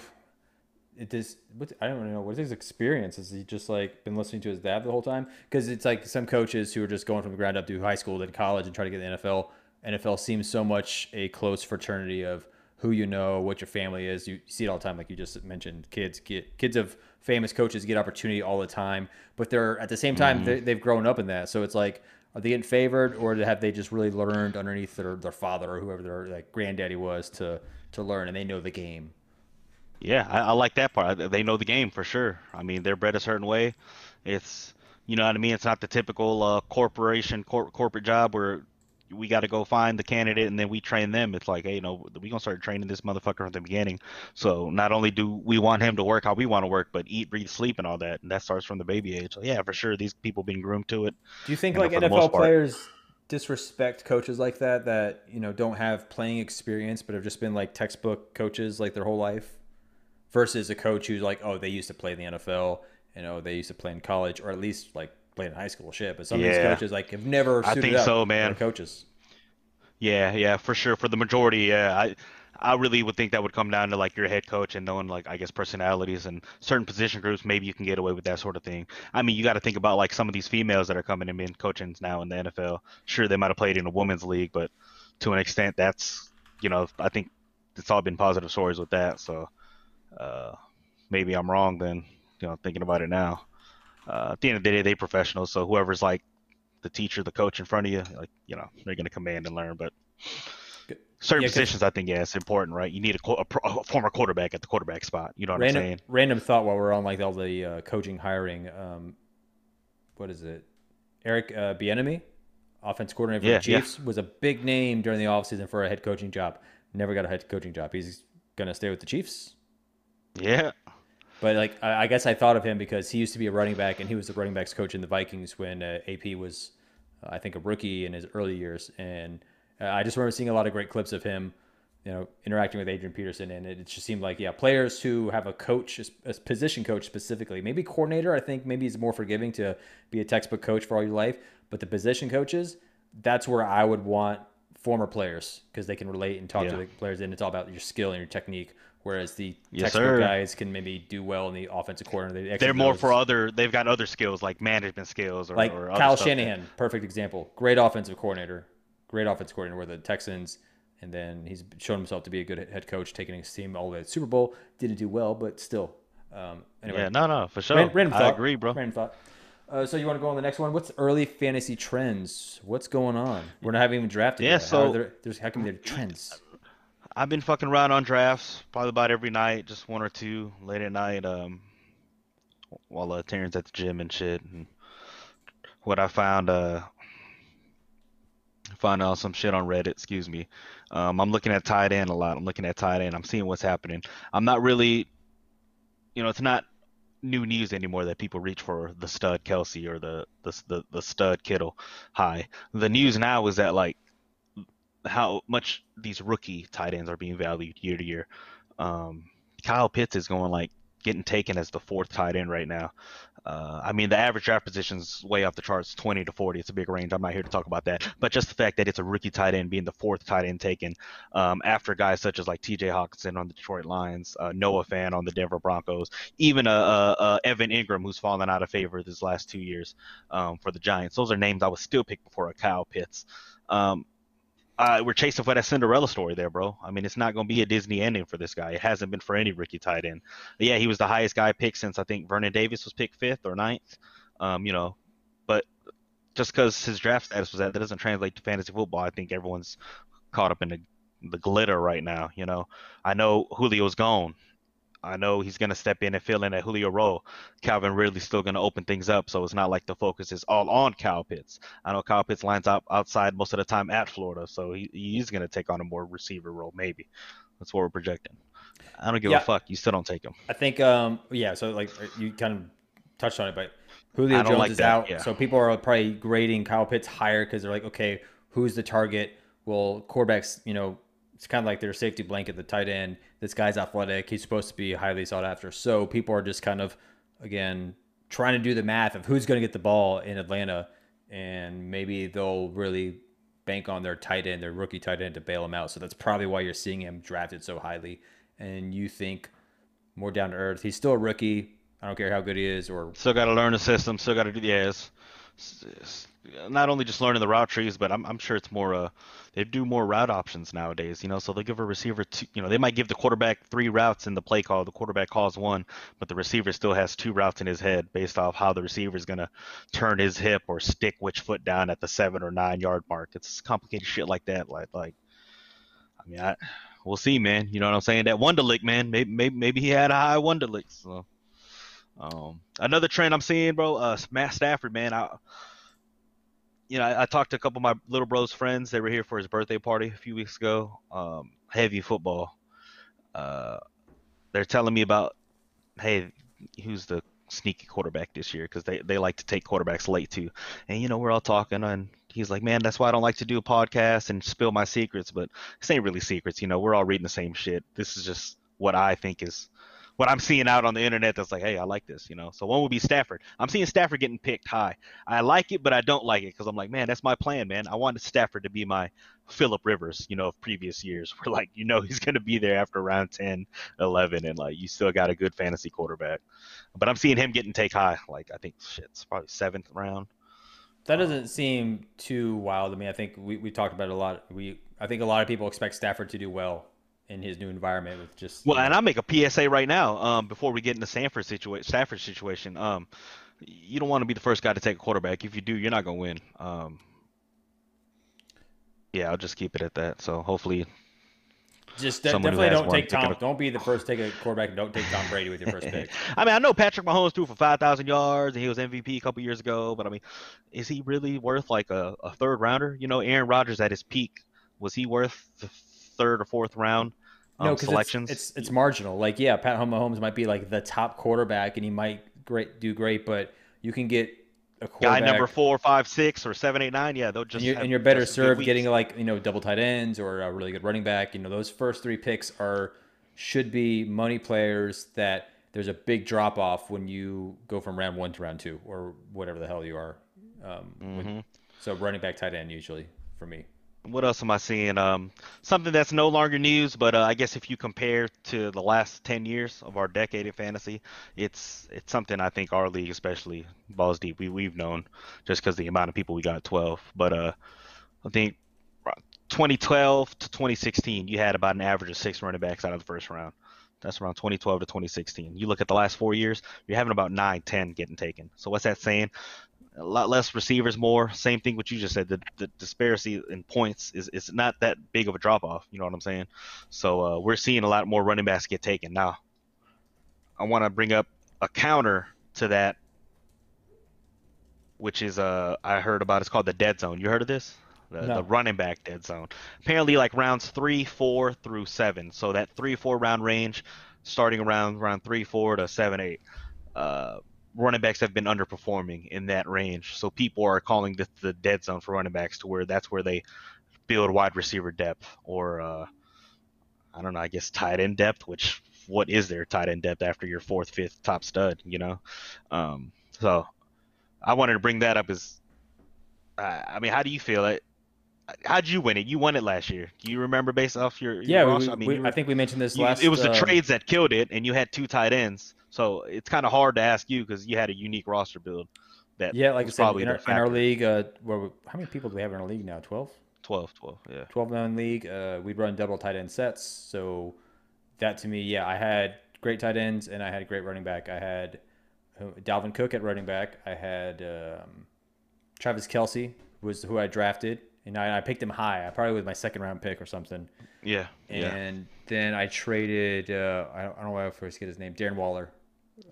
It is. What, I don't really know. What is his experience? Is he just like been listening to his dad the whole time? Because it's like some coaches who are just going from the ground up through high school, then college, and try to get the N F L. N F L seems so much a close fraternity of who you know, what your family is. You see it all the time, like you just mentioned. Kids get kids of famous coaches get opportunity all the time, but they're at the same time mm-hmm. they, they've grown up in that. So it's like, are they getting favored, or have they just really learned underneath their their father or whoever their like granddaddy was to to learn, and they know the game. Yeah, I, I like that part. They know the game for sure. I mean, they're bred a certain way. It's, you know what I mean? It's not the typical uh, corporation, cor- corporate job where we got to go find the candidate and then we train them. It's like, hey, you know, we're going to start training this motherfucker from the beginning. So not only do we want him to work how we want to work, but eat, breathe, sleep and all that. And that starts from the baby age. So yeah, for sure. These people being groomed to it. Do you think you know, like N F L players part, disrespect coaches like that, that, you know, don't have playing experience, but have just been like textbook coaches like their whole life? Versus a coach who's like, oh, they used to play in the N F L, you know, they used to play in college, or at least like play in high school shit. But some yeah. of these coaches like have never suited I think up so, man. Coaches. Yeah, yeah, for sure. For the majority, yeah, I, I really would think that would come down to like your head coach and knowing like I guess personalities and certain position groups. Maybe you can get away with that sort of thing. I mean, you got to think about like some of these females that are coming and being coaches now in the N F L. Sure, they might have played in a women's league, but to an extent, that's you know, I think it's all been positive stories with that. So. Uh, maybe I'm wrong then, you know, thinking about it now. Uh, at the end of the day, they're professionals, so whoever's like the teacher, the coach in front of you, like, you know, they're going to command and learn. But Certain yeah, positions, I think, yeah, it's important, right? You need a, a, a former quarterback at the quarterback spot. You know what random, I'm saying? Random thought while we're on, like, all the uh, coaching hiring. Um, what is it? Eric uh, Bieniemy, offensive coordinator for yeah, the Chiefs, yeah. was a big name during the offseason for a head coaching job. Never got a head coaching job. He's going to stay with the Chiefs? Yeah. But, like, I, I guess I thought of him because he used to be a running back, and he was the running backs coach in the Vikings when uh, A P was, uh, I think, a rookie in his early years, and I just remember seeing a lot of great clips of him, you know, interacting with Adrian Peterson, and it just seemed like, yeah, players who have a coach, a position coach specifically, maybe coordinator, I think maybe it's more forgiving to be a textbook coach for all your life, but the position coaches, that's where I would want former players because they can relate and talk yeah. to the players, and it's all about your skill and your technique. Whereas the yes, textbook sir. guys can maybe do well in the offensive corner. They They're more those. for other. They've got other skills like management skills, or like or Kyle other Shanahan, stuff. Perfect example. Great offensive coordinator. Great offensive coordinator with the Texans, and then he's shown himself to be a good head coach, taking his team all the way to the Super Bowl. Didn't do well, but still. Um, anyway, yeah, no, no, for sure. Random, random I thought. agree, bro. Random thought. Uh, so you want to go on the next one? What's early fantasy trends? What's going on? We're not having even drafted. Yeah, yet. so how there, there's how come there are trends? I've been fucking around on drafts probably about every night, just one or two late at night, um, while uh, Terrence's at the gym and shit. And what I found, uh. Find out some shit on Reddit, excuse me. Um, I'm looking at tight end a lot. I'm looking at tight end. I'm seeing what's happening. I'm not really, you know, it's not new news anymore that people reach for the stud Kelsey or the the the, the stud Kittle high. The news now is that, like, how much these rookie tight ends are being valued year to year. Um, Kyle Pitts is going, like, getting taken as the fourth tight end right now. Uh, I mean, the average draft position's way off the charts, twenty to forty. It's a big range. I'm not here to talk about that. But just the fact that it's a rookie tight end being the fourth tight end taken um, after guys such as, like, T J Hockenson on the Detroit Lions, uh, Noah Fan on the Denver Broncos, even uh, uh, Evan Ingram, who's fallen out of favor this last two years um, for the Giants. Those are names I would still pick before a Kyle Pitts. Um, uh, we're chasing for that Cinderella story there, bro. I mean, it's not going to be a Disney ending for this guy. It hasn't been for any rookie tight end. But yeah, he was the highest guy picked since, I think, Vernon Davis was picked fifth or ninth, um, you know. But just because his draft status was that, that doesn't translate to fantasy football. I think everyone's caught up in the, the glitter right now, you know. I know Julio's gone. I know he's going to step in and fill in at Julio role. Calvin Ridley's still going to open things up, so it's not like the focus is all on Kyle Pitts. I know Kyle Pitts lines up outside most of the time at Florida, so he, he's going to take on a more receiver role, maybe. That's what we're projecting. I don't give yeah. a fuck. You still don't take him. I think, um, yeah, so like you kind of touched on it, but Julio Jones like is that. out, yeah. so people are probably grading Kyle Pitts higher because they're like, okay, who's the target? Well, quarterbacks, you know, it's kind of like their safety blanket, the tight end. This guy's athletic. He's supposed to be highly sought after. So people are just kind of, again, trying to do the math of who's going to get the ball in Atlanta. And maybe they'll really bank on their tight end, their rookie tight end, to bail him out. So that's probably why you're seeing him drafted so highly. And you think more down to earth. He's still a rookie. I don't care how good he is. Or still got to learn the system. Still got to do the ass. Not only just learning the route trees, but I'm, I'm sure it's more uh they do more route options nowadays, you know, so they give a receiver two, you know, they might give the quarterback three routes in the play call. The quarterback calls one, but the receiver still has two routes in his head based off how the receiver is going to turn his hip or stick which foot down at the seven or nine yard mark. It's complicated shit like that. Like, like, I mean, I, we'll see, man. You know what I'm saying? That Wonderlic, man, maybe, maybe, maybe he had a high Wonderlic. So, um, another trend I'm seeing, bro, uh, Matt Stafford, man, I, You know, I, I talked to a couple of my little bro's friends. They were here for his birthday party a few weeks ago. Um, heavy football. Uh, they're telling me about, hey, who's the sneaky quarterback this year? Because they, they like to take quarterbacks late, too. And, you know, we're all talking. And he's like, man, that's why I don't like to do a podcast and spill my secrets. But this ain't really secrets. You know, we're all reading the same shit. This is just what I think is what I'm seeing out on the internet that's like, hey, I like this, you know. So one would be Stafford. I'm seeing Stafford getting picked high. I like it, but I don't like it because I'm like, man, that's my plan, man. I wanted Stafford to be my Phillip Rivers, you know, of previous years. We're like, you know, he's going to be there after round ten, eleven, and, like, you still got a good fantasy quarterback. But I'm seeing him getting take high. Like, I think, shit, it's probably seventh round. That doesn't um, seem too wild to me. I think we, we talked about it a lot. We I think a lot of people expect Stafford to do well in his new environment with just well, you know. And I'll make a P S A right now um, before we get into Stanford situa- Stafford situation. Um, you don't want to be the first guy to take a quarterback. If you do, you're not going to win. Um, yeah, I'll just keep it at that. So hopefully Just de- definitely don't take Tom. A- don't be the first take a quarterback. And don't take Tom Brady with your first pick. I mean, I know Patrick Mahomes threw for five thousand yards and he was M V P a couple years ago, but I mean, is he really worth like a, a third rounder? You know, Aaron Rodgers at his peak, was he worth the third or fourth round um, no, selections? It's, it's it's marginal. Like, yeah, Pat Mahomes might be like the top quarterback and he might great do great, but you can get a quarterback guy number four, five, six, or seven, eight, nine. Yeah, they'll just and you're, have, and you're better served getting like you know double tight ends or a really good running back. You know, those first three picks are should be money players that there's a big drop off when you go from round one to round two or whatever the hell you are. Um, mm-hmm. with, so running back, tight end usually for me. What else am I seeing? Um, something that's no longer news, but uh, I guess if you compare to the last ten years of our decade in fantasy, it's it's something I think our league, especially balls deep, we we've known just because the amount of people we got at twelve. But uh, I think twenty twelve to twenty sixteen, you had about an average of six running backs out of the first round. That's around twenty twelve to twenty sixteen. You look at the last four years, you're having about nine, ten getting taken. So what's that saying? A lot less receivers, more. Same thing what you just said. The, the disparity in points is, is not that big of a drop-off. You know what I'm saying? So uh, we're seeing a lot more running backs get taken. Now, I want to bring up a counter to that, which is uh, I heard about. It's called the dead zone. You heard of this? The, no. the running back dead zone. Apparently, like rounds three, four through seven. So that three, four round range, starting around round three, four to seven, eight. Uh, running backs have been underperforming in that range. So people are calling this the dead zone for running backs, to where that's where they build wide receiver depth or, uh, I don't know, I guess tight end depth, which what is their tight end depth after your fourth, fifth top stud, you know? Um, so I wanted to bring that up as, uh, I mean, how do you feel it? How'd you win it? You won it last year. Do you remember based off your, your yeah, we, I mean, we, you were, I think we mentioned this you, last. It was the uh, trades that killed it, and you had two tight ends. So it's kind of hard to ask you because you had a unique roster build. That yeah, like I said, in our, in our league, uh, where we, how many people do we have in our league now? twelve? twelve, twelve, yeah. twelve-man league. Uh, we'd run double tight end sets. So that to me, yeah, I had great tight ends and I had a great running back. I had Dalvin Cook at running back. I had um, Travis Kelce was who I drafted, and I, I picked him high. I probably was my second-round pick or something. Yeah. And yeah. then I traded, uh, I, don't, I don't know why I first get his name, Darren Waller.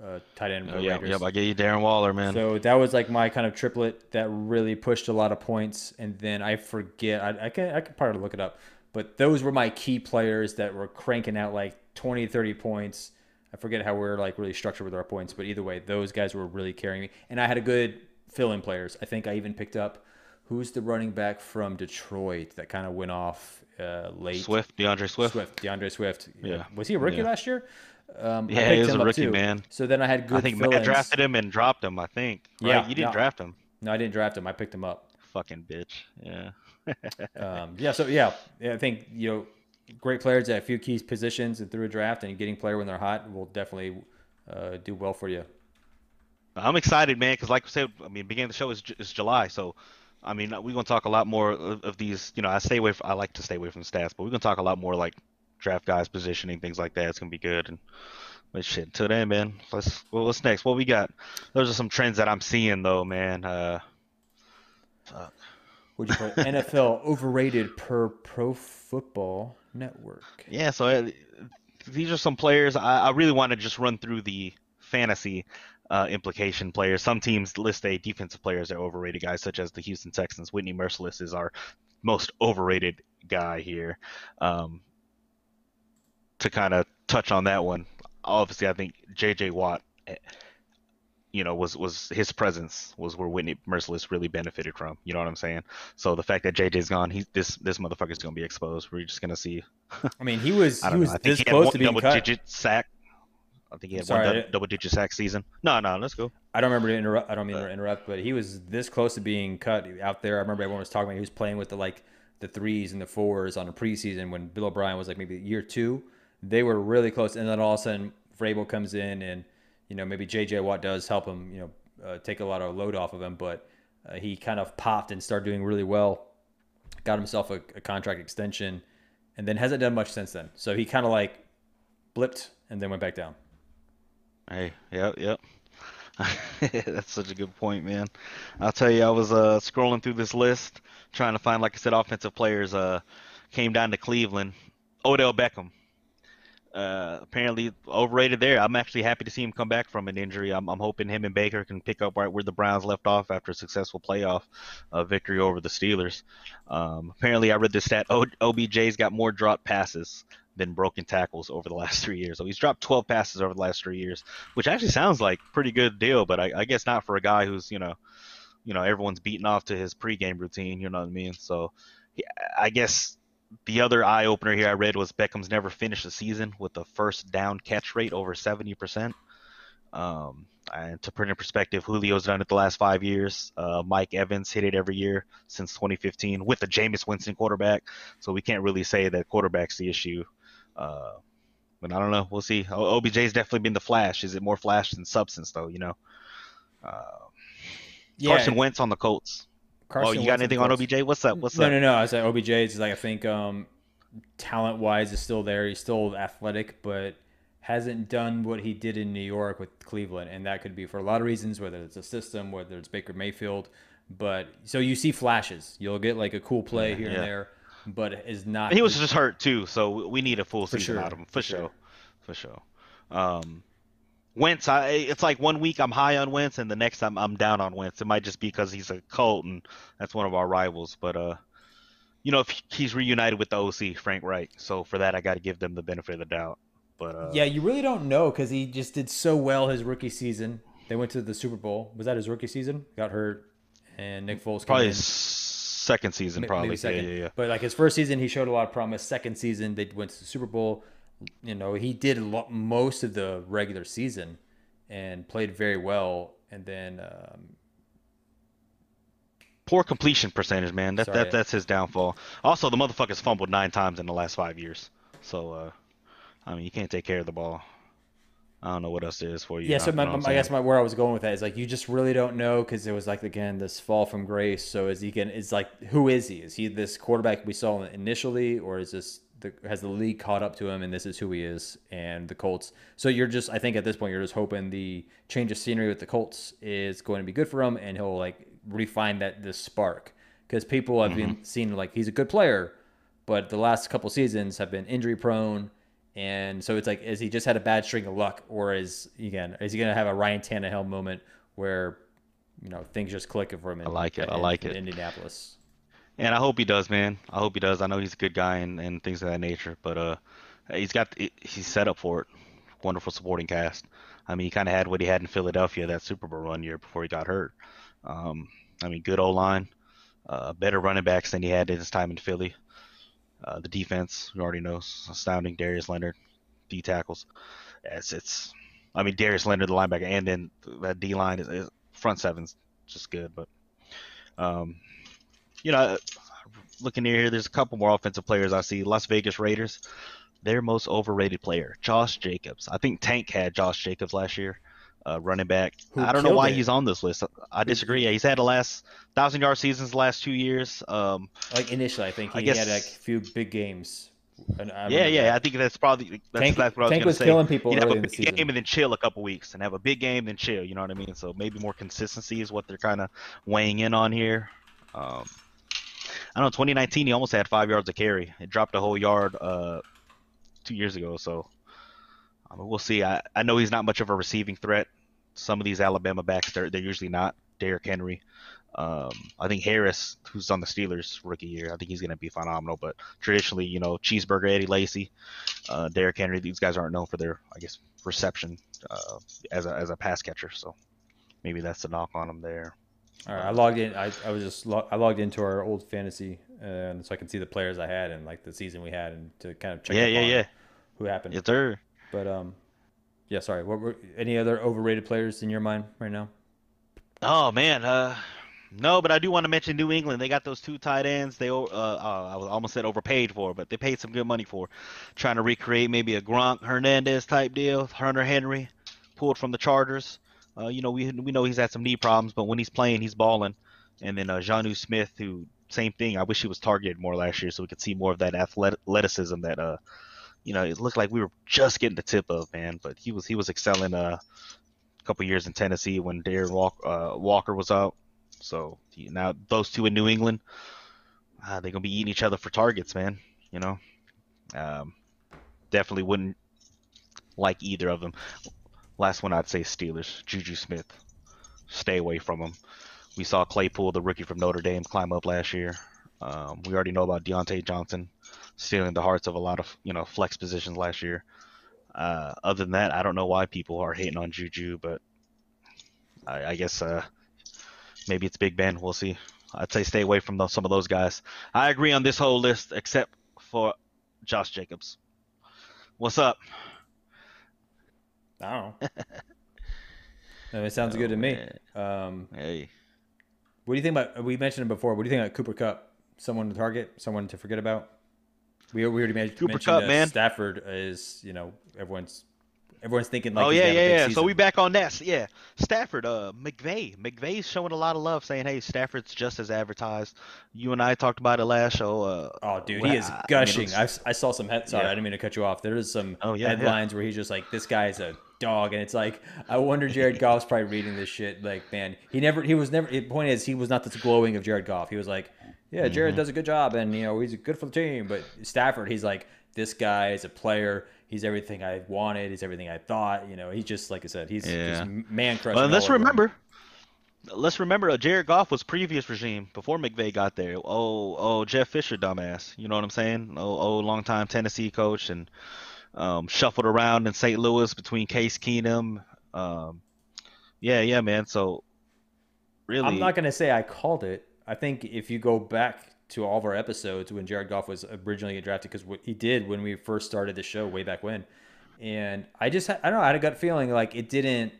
Uh, tight end. Oh, yeah, yep, I get you Darren Waller, man. So that was like my kind of triplet that really pushed a lot of points. And then I forget, I, I can I can probably look it up, but those were my key players that were cranking out like twenty, thirty points. I forget how we're like really structured with our points, but either way, those guys were really carrying me. And I had a good fill-in players. I think I even picked up who's the running back from Detroit that kind of went off uh, late. Swift, DeAndre Swift. Swift, DeAndre Swift. Yeah, was he a rookie yeah. last year? Um, yeah, he was a rookie, too. man. So then I had good I think fill-ins. Matt drafted him and dropped him, I think. Right? Yeah. You didn't no, draft him. No, I didn't draft him. I picked him up. Fucking bitch. Yeah. um, yeah, so, yeah, I think, you know, great players at a few key positions and through a draft and getting player when they're hot will definitely uh, do well for you. I'm excited, man, because like I said, I mean, beginning of the show is, is July, so – I mean, we're going to talk a lot more of, of these. You know, I stay away. From, I like to stay away from stats, but we're going to talk a lot more like draft guys, positioning, things like that. It's going to be good. And but shit, until then, man. Let's. Well, what's next? What we got? Those are some trends that I'm seeing, though, man. Uh, fuck. Would you call N F L overrated per Pro Football Network? Yeah. So uh, these are some players. I, I really want to just run through the fantasy. Uh, implication players. Some teams list a defensive players that are overrated guys, such as the Houston Texans. Whitney Mercilus is our most overrated guy here. Um, to kind of touch on that one, obviously, I think J J Watt, you know, was was his presence was where Whitney Mercilus really benefited from. You know what I'm saying? So the fact that J J's gone, he's this this motherfucker's gonna be exposed. We're just gonna see. I mean, he was I he was this close one to being cut. Double-digit sack. I think he had Sorry, one double, double digit sack season. No, no, let's go. I don't remember to interrupt. I don't mean to interrupt, but he was this close to being cut out there. I remember everyone was talking about he was playing with the like the threes and the fours on a preseason when Bill O'Brien was like maybe year two. They were really close, and then all of a sudden Vrabel comes in, and you know maybe J J Watt does help him, you know, uh, take a lot of load off of him, but uh, he kind of popped and started doing really well. Got himself a, a contract extension, and then hasn't done much since then. So he kind of like blipped and then went back down. Hey, yep, yep. That's such a good point, man. I'll tell you, I was uh, scrolling through this list, trying to find, like I said, offensive players. Uh, came down to Cleveland, Odell Beckham. Uh, apparently overrated there. I'm actually happy to see him come back from an injury. I'm, I'm hoping him and Baker can pick up right where the Browns left off after a successful playoff uh, victory over the Steelers. Um, apparently, I read this stat, o- O B J's got more dropped passes than broken tackles over the last three years. So he's dropped twelve passes over the last three years, which actually sounds like a pretty good deal, but I, I guess not for a guy who's, you know, you know, everyone's beaten off to his pregame routine, you know what I mean? So yeah, I guess the other eye-opener here I read was Beckham's never finished a season with a first down catch rate over seventy percent. Um, and to put in perspective, Julio's done it the last five years. Uh, Mike Evans hit it every year since twenty fifteen with a Jameis Winston quarterback. So we can't really say that quarterback's the issue. Uh, but I don't know. We'll see. O B J's definitely been the flash. Is it more flash than substance, though, you know? Uh, yeah. Carson Wentz on the Colts. Carson oh, you got anything on O B J? What's up? What's no, up? No, no, no. I said O B J is like I think um, talent-wise is still there. He's still athletic, but hasn't done what he did in New York with Cleveland, and that could be for a lot of reasons, whether it's a system, whether it's Baker Mayfield. But so you see flashes. You'll get like a cool play yeah, here yeah. and there, but is not. And he was just hurt too, so we need a full for season sure. out of him for, for sure. sure, for sure. Um, Wentz, I, it's like one week I'm high on Wentz, and the next I'm I'm down on Wentz. It might just be because he's a Colt, and that's one of our rivals. But, uh, you know, if he's reunited with the O C, Frank Reich. So for that, I got to give them the benefit of the doubt. But uh, yeah, you really don't know because he just did so well his rookie season. They went to the Super Bowl. Was that his rookie season? Got hurt, and Nick Foles probably his second season, maybe, probably. Maybe second. Yeah, yeah, yeah. But like his first season, he showed a lot of promise. Second season, they went to the Super Bowl. You know, he did a lot, most of the regular season and played very well. And then um... poor completion percentage, man. That, that that's his downfall. Also, the motherfucker's fumbled nine times in the last five years. So, uh, I mean, you can't take care of the ball. I don't know what else there is for you. Yeah, so my, I guess my where I was going with that is like you just really don't know because it was like, again, this fall from grace. So is he can? It's like, who is he? Is he this quarterback we saw initially, or is this the, has the league caught up to him and this is who he is? And the Colts. So you're just, I think at this point, you're just hoping the change of scenery with the Colts is going to be good for him and he'll like refine that this spark because people have mm-hmm. been seen like he's a good player, but the last couple seasons have been injury prone. And so it's like, is he just had a bad string of luck, or is again is he gonna have a Ryan Tannehill moment where you know things just click for him? In, I like it. In, I like in it. Indianapolis. And I hope he does, man. I hope he does. I know he's a good guy and, and things of that nature, but uh, he's got he's set up for it. Wonderful supporting cast. I mean, he kind of had what he had in Philadelphia that Super Bowl run year before he got hurt. Um, I mean, good O line, uh, better running backs than he had in his time in Philly. Uh, the defense, we already know, astounding. Darius Leonard, D tackles. It's, it's, I mean, Darius Leonard, the linebacker, and then that D line is, is front seven's just good. But, um, you know, looking near here, there's a couple more offensive players I see. Las Vegas Raiders, their most overrated player, Josh Jacobs. I think Tank had Josh Jacobs last year, uh, running back. Who I don't know why it? He's on this list. I disagree. Yeah, he's had the last thousand yard seasons the last two years. Um, like initially, I think he I guess, had like a few big games. And I yeah, yeah. That. I think that's probably that's Tank, exactly what I was Tank was say. killing people. You'd have a big game and then chill a couple weeks, and have a big game then chill. You know what I mean? So maybe more consistency is what they're kind of weighing in on here. Um, I don't know. twenty nineteen, he almost had five yards of carry. It dropped a whole yard uh, two years ago. So. I mean, we'll see. I, I know he's not much of a receiving threat. Some of these Alabama backs, they're, they're usually not. Derrick Henry. Um, I think Harris, who's on the Steelers rookie year, I think he's going to be phenomenal. But traditionally, you know, Cheeseburger, Eddie Lacy, uh, Derrick Henry, these guys aren't known for their, I guess, reception uh, as a as a pass catcher. So maybe that's the knock on him there. All right, I logged in. I, I was just lo- I logged into our old fantasy, and uh, so I can see the players I had and like the season we had, and to kind of check. Yeah, yeah, yeah. Who happened? Yes, sir. But um, yeah. Sorry. What were any other overrated players in your mind right now? Oh man, uh, no. But I do want to mention New England. They got those two tight ends. They uh, uh I almost said overpaid for, but they paid some good money for. Trying to recreate maybe a Gronk Hernandez type deal. Hunter Henry, pulled from the Chargers. Uh, you know we we know he's had some knee problems, but when he's playing, he's balling. And then uh, Jonnu Smith, who same thing. I wish he was targeted more last year so we could see more of that athleticism that uh. You know, it looked like we were just getting the tip of, man. But he was he was excelling uh, a couple years in Tennessee when Darren Walk, uh, Walker was out. So he, now those two in New England, uh, they're going to be eating each other for targets, man. You know, Um, definitely wouldn't like either of them. Last one I'd say Steelers. Juju Smith. Stay away from him. We saw Claypool, the rookie from Notre Dame, climb up last year. Um, we already know about Deontay Johnson stealing the hearts of a lot of, you know, flex positions last year. Uh, other than that, I don't know why people are hating on Juju, but I, I guess uh, maybe it's Big Ben. We'll see. I'd say stay away from those, some of those guys. I agree on this whole list except for Josh Jacobs. What's up? I don't know. I mean, it sounds oh, good to me. Um, hey. What do you think about, we mentioned it before, what do you think about Cooper Kupp? Someone to target? Someone to forget about? We, we already Cooper mentioned Kupp, man. Stafford is, you know, everyone's everyone's thinking like, oh, yeah, yeah, yeah. Season. So we back on that. Yeah. Stafford, uh, McVay. McVay's showing a lot of love saying, hey, Stafford's just as advertised. You and I talked about it last show. Uh, oh, dude, wow. He is gushing. I, mean, I, I saw some head. Sorry, yeah. I didn't mean to cut you off. There is some oh, yeah, headlines yeah. where he's just like, this guy is a dog, and it's like, I wonder Jared Goff's probably reading this shit. Like, man, he never, he was never, the point is, he was not this glowing of Jared Goff. He was like, yeah, Jared mm-hmm. does a good job, and, you know, he's good for the team. But Stafford, he's like, this guy is a player. He's everything I wanted. He's everything I thought. You know, he's just, like I said, he's yeah. just man-crushing. Well, let's remember, let's remember, Jared Goff was previous regime before McVay got there. Oh, oh, Jeff Fisher, dumbass. You know what I'm saying? Oh, oh, long-time Tennessee coach, and Um, shuffled around in Saint Louis between Case Keenum. Um, yeah, yeah, man. So, really. I'm not going to say I called it. I think if you go back to all of our episodes when Jared Goff was originally drafted, because what he did when we first started the show way back when. And I just, had, I don't know, I had a gut feeling like it didn't,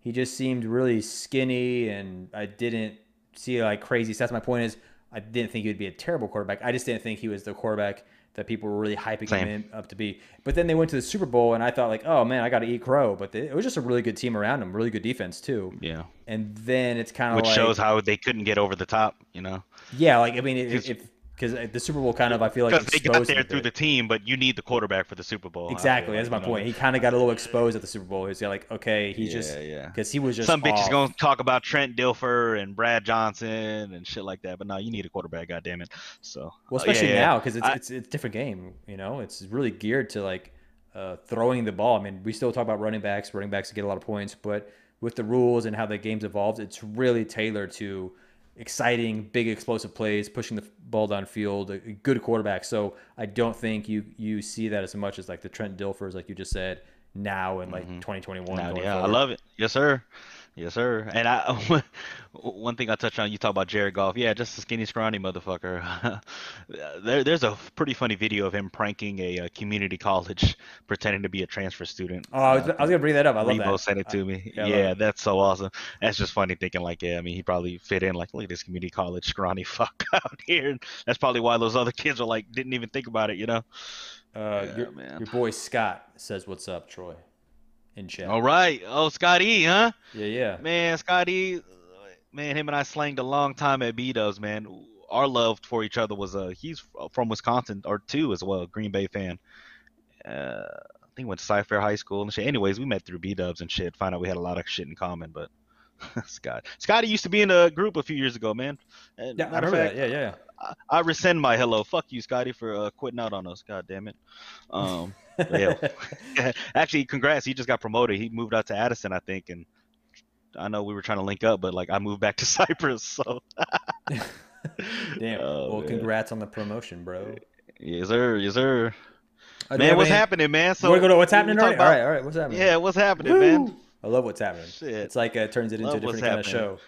he just seemed really skinny and I didn't see like crazy stats. My point is, I didn't think he would be a terrible quarterback. I just didn't think he was the quarterback that people were really hyping Same. him up to be. But then they went to the Super Bowl, and I thought, like, oh, man, I got to eat crow. But they, it was just a really good team around them, really good defense, too. Yeah. And then it's kind of like – which shows how they couldn't get over the top, you know? Yeah, like, I mean, if because the Super Bowl kind of, I feel like – because they got there through the team, but you need the quarterback for the Super Bowl. Exactly. That's my point. He kind of got a little exposed at the Super Bowl. He's like, okay, he just – yeah, because he was just – some bitch is going to talk about Trent Dilfer and Brad Johnson and shit like that, but no, you need a quarterback, goddammit. So, well, especially uh, yeah, yeah. now because it's, it's it's a different game, you know? It's really geared to, like, uh, throwing the ball. I mean, we still talk about running backs. Running backs get a lot of points, but with the rules and how the game's evolved, it's really tailored to – exciting, big, explosive plays, pushing the ball downfield, a good quarterback. So I don't think you you see that as much as like the Trent Dilfers, like you just said, now in like mm-hmm. twenty twenty-one. Now, yeah, forward. I love it. Yes, sir. Yes, sir. And I one thing I touched on, you talk about Jared Goff. Yeah, just a skinny, scrawny motherfucker. there, there's a pretty funny video of him pranking a, a community college, pretending to be a transfer student. Oh, I was, uh, was going to bring that up. I love Lebo that. Lebo sent it to I, me. Yeah, yeah that's so awesome. That's just funny thinking like, yeah, I mean, he probably fit in like, look at this community college scrawny fuck out here. That's probably why those other kids are like, didn't even think about it, you know? Uh, yeah, your, man. your boy Scott says, what's up, Troy? In chat. All right. Oh, Scott E, huh? Yeah, yeah. Man, Scott E, man, him and I slanged a long time at B-Dubs, man. Our love for each other was, uh, he's from Wisconsin, or two as well, Green Bay fan. Uh, I think went to Cy Fair High School and shit. Anyways, we met through B-Dubs and shit, found out we had a lot of shit in common, but Scott. Scotty used to be in a group a few years ago, man. And yeah, I remember fact, that. Yeah, yeah. I, I rescind my hello. Fuck you, Scotty, for uh, quitting out on us. God damn it. Um, yeah. Actually, congrats. He just got promoted. He moved out to Addison, I think. And I know we were trying to link up, but like I moved back to Cyprus. So. Damn. Oh, well, man. Congrats on the promotion, bro. Yes, sir. Yes, sir. Uh, man, what's any... happening, man? So go to what's happening right? About... All right, all right. What's happening? Yeah, what's happening, Woo! man? I love what's happening. Shit. It's like it uh, turns it into love a different kind of show.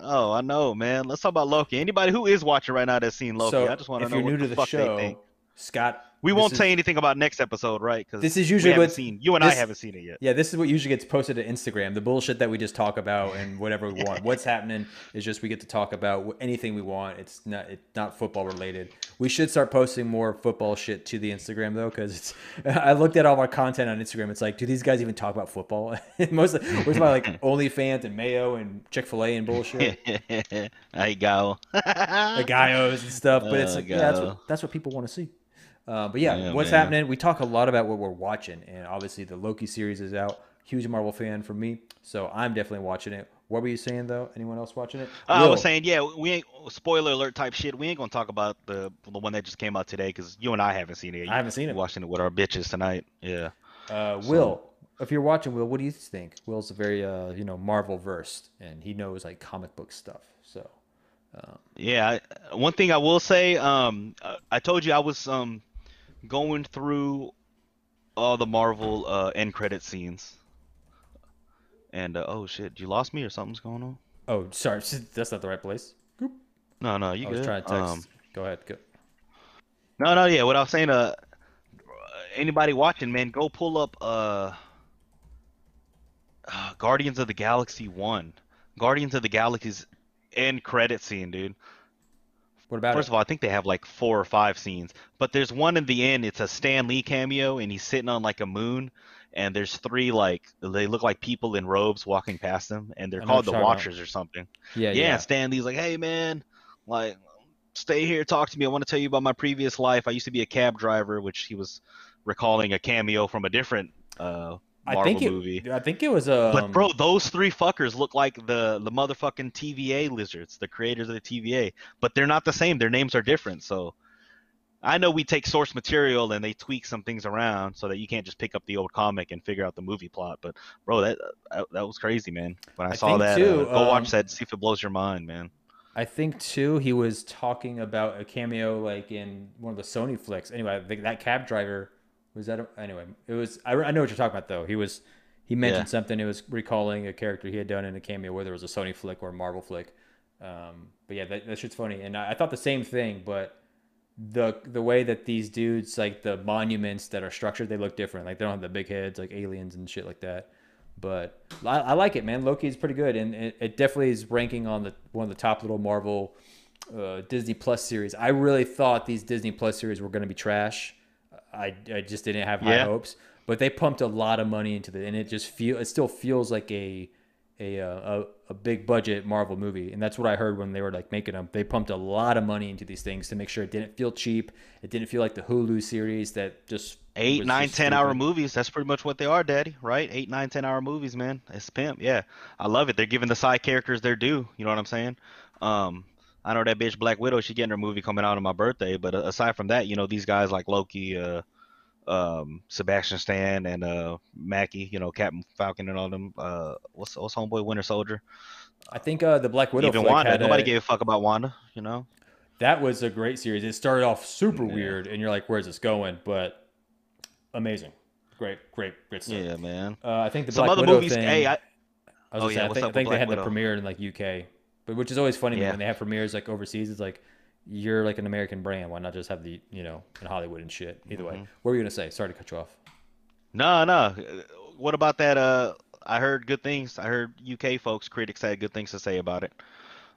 Oh, I know, man. Let's talk about Loki. Anybody who is watching right now that's seen Loki, so I just want to know what the, the fuck show, they think. Scott, we won't say is, anything about next episode, right? Because this is usually what seen. You and this, I haven't seen it yet. Yeah, this is what usually gets posted to Instagram. The bullshit that we just talk about and whatever we want. What's happening is just we get to talk about anything we want. It's not it's not football related. We should start posting more football shit to the Instagram though, because it's. I looked at all our content on Instagram. It's like, do these guys even talk about football? Mostly, we're about like OnlyFans and Mayo and Chick-fil-A and bullshit. I go. The Gaios and stuff, but it's like, yeah, that's what, that's what people want to see. Uh, but yeah, yeah what's man. happening? We talk a lot about what we're watching, and obviously the Loki series is out. Huge Marvel fan for me, so I'm definitely watching it. What were you saying, though? Anyone else watching it? Uh, I was saying, yeah, we ain't spoiler alert type shit. We ain't going to talk about the the one that just came out today because you and I haven't seen it. You, I haven't seen it. We're watching it with our bitches tonight. Yeah. Uh, so. Will, if you're watching, Will, what do you think? Will's a very, uh, you know, Marvel-versed, and he knows, like, comic book stuff. So, um. Yeah, I, one thing I will say, um, I told you I was um going through all the Marvel uh, end credit scenes. And, uh, oh, shit, you lost me or something's going on? Oh, sorry. That's not the right place. No, no, you I good. I was trying to text. Um, go ahead. Go. No, no, yeah. What I was saying, uh, anybody watching, man, go pull up uh, uh, Guardians of the Galaxy one. Guardians of the Galaxy's end credit scene, dude. What about First it? of all, I think they have, like, four or five scenes. But there's one in the end. It's a Stan Lee cameo, and he's sitting on, like, a moon. And there's three, like, they look like people in robes walking past them. And they're I'm called the Watchers about. or something. Yeah, yeah. Yeah, Stan Lee's like, hey, man, like, stay here, talk to me. I want to tell you about my previous life. I used to be a cab driver, which he was recalling a cameo from a different uh, Marvel I think it, movie. I think it was a... Um... But, bro, those three fuckers look like the, the motherfucking T V A lizards, the creators of the T V A. But they're not the same. Their names are different, so... I know we take source material and they tweak some things around so that you can't just pick up the old comic and figure out the movie plot. But, bro, that that was crazy, man. When I, I saw that, too, uh, go um, watch that and see if it blows your mind, man. I think, too, he was talking about a cameo like in one of the Sony flicks. Anyway, I think that cab driver was that. A, anyway, it was. I, I know what you're talking about, though. He was he mentioned yeah. something. It was recalling a character he had done in a cameo, whether it was a Sony flick or a Marvel flick. Um, but, yeah, that, that shit's funny. And I, I thought the same thing, but... the the way that these dudes, like the monuments that are structured, they look different. Like they don't have the big heads like aliens and shit like that. But I, I like it, man. Loki is pretty good, and it, it definitely is ranking on the one of the top little Marvel uh, Disney Plus series. I really thought these Disney Plus series were going to be trash. I I just didn't have high yeah. hopes, but they pumped a lot of money into it, and it just feel it still feels like a a a, a big budget Marvel movie. And that's what I heard when they were like making them. They pumped a lot of money into these things to make sure it didn't feel cheap. It didn't feel like the Hulu series that just eight, nine, just ten stupid. hour movies. That's pretty much what they are, daddy. Right. Eight, nine, ten hour movies, man. It's pimp. Yeah. I love it. They're giving the side characters their due. You know what I'm saying? Um, I know that bitch Black Widow, she getting her movie coming out on my birthday. But aside from that, you know, these guys like Loki, uh, um Sebastian Stan and uh Mackie, you know, Captain Falcon and all them. Uh what's what's homeboy Winter Soldier? I think uh the Black Widow. Even Wanda. Nobody a, gave a fuck about Wanda, you know. That was a great series. It started off super yeah. weird and you're like, where's this going? But amazing. Great, great, great stuff. Yeah, man. Uh I think the Some Black Widow movies, thing hey, I, I was oh, yeah, say, I think, I think they had Widow? the premiere in like U K. But which is always funny yeah. when they have premieres like overseas, it's like you're like an American brand. Why not just have the, you know, in Hollywood and shit? Either mm-hmm. way. What were you going to say? Sorry to cut you off. No, no. What about that? Uh, I heard good things. I heard U K folks, critics had good things to say about it.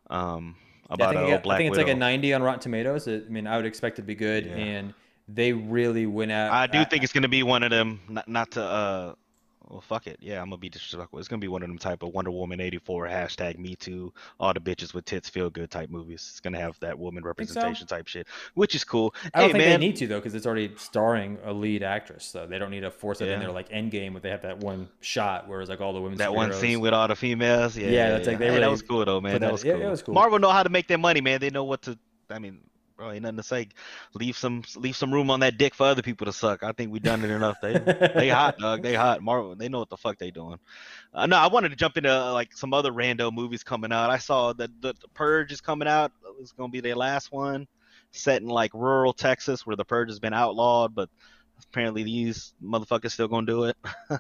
Um, about yeah, I think, uh, it, Black I think it's Widow. Like a ninety on Rotten Tomatoes. I mean, I would expect it to be good. Yeah. And they really went out. I do I, think it's going to be one of them, not, not to, uh, well, fuck it. Yeah, I'm going to be disrespectful. It's going to be one of them type of Wonder Woman eighty-four, hashtag Me Too, all the bitches with tits feel good type movies. It's going to have that woman representation so. type shit, which is cool. I don't hey, think man. they need to, though, because it's already starring a lead actress. So they don't need to force it yeah. in their like Endgame where they have that one shot where it's like all the women. That one scene with all the females. Yeah, yeah, that's yeah. Like, they hey, really that was cool, though, man. That, that was cool. Yeah, it was cool. Marvel know how to make their money, man. They know what to – I mean – bro, ain't nothing to say. Leave some, leave some room on that dick for other people to suck. I think we done it enough. They, they hot, dog. They hot. Marvel, they know what the fuck they doing. Uh, no, I wanted to jump into uh, like some other rando movies coming out. I saw that the, the Purge is coming out. It's gonna be their last one, set in like rural Texas where the Purge has been outlawed, but apparently these motherfuckers still gonna do it. uh,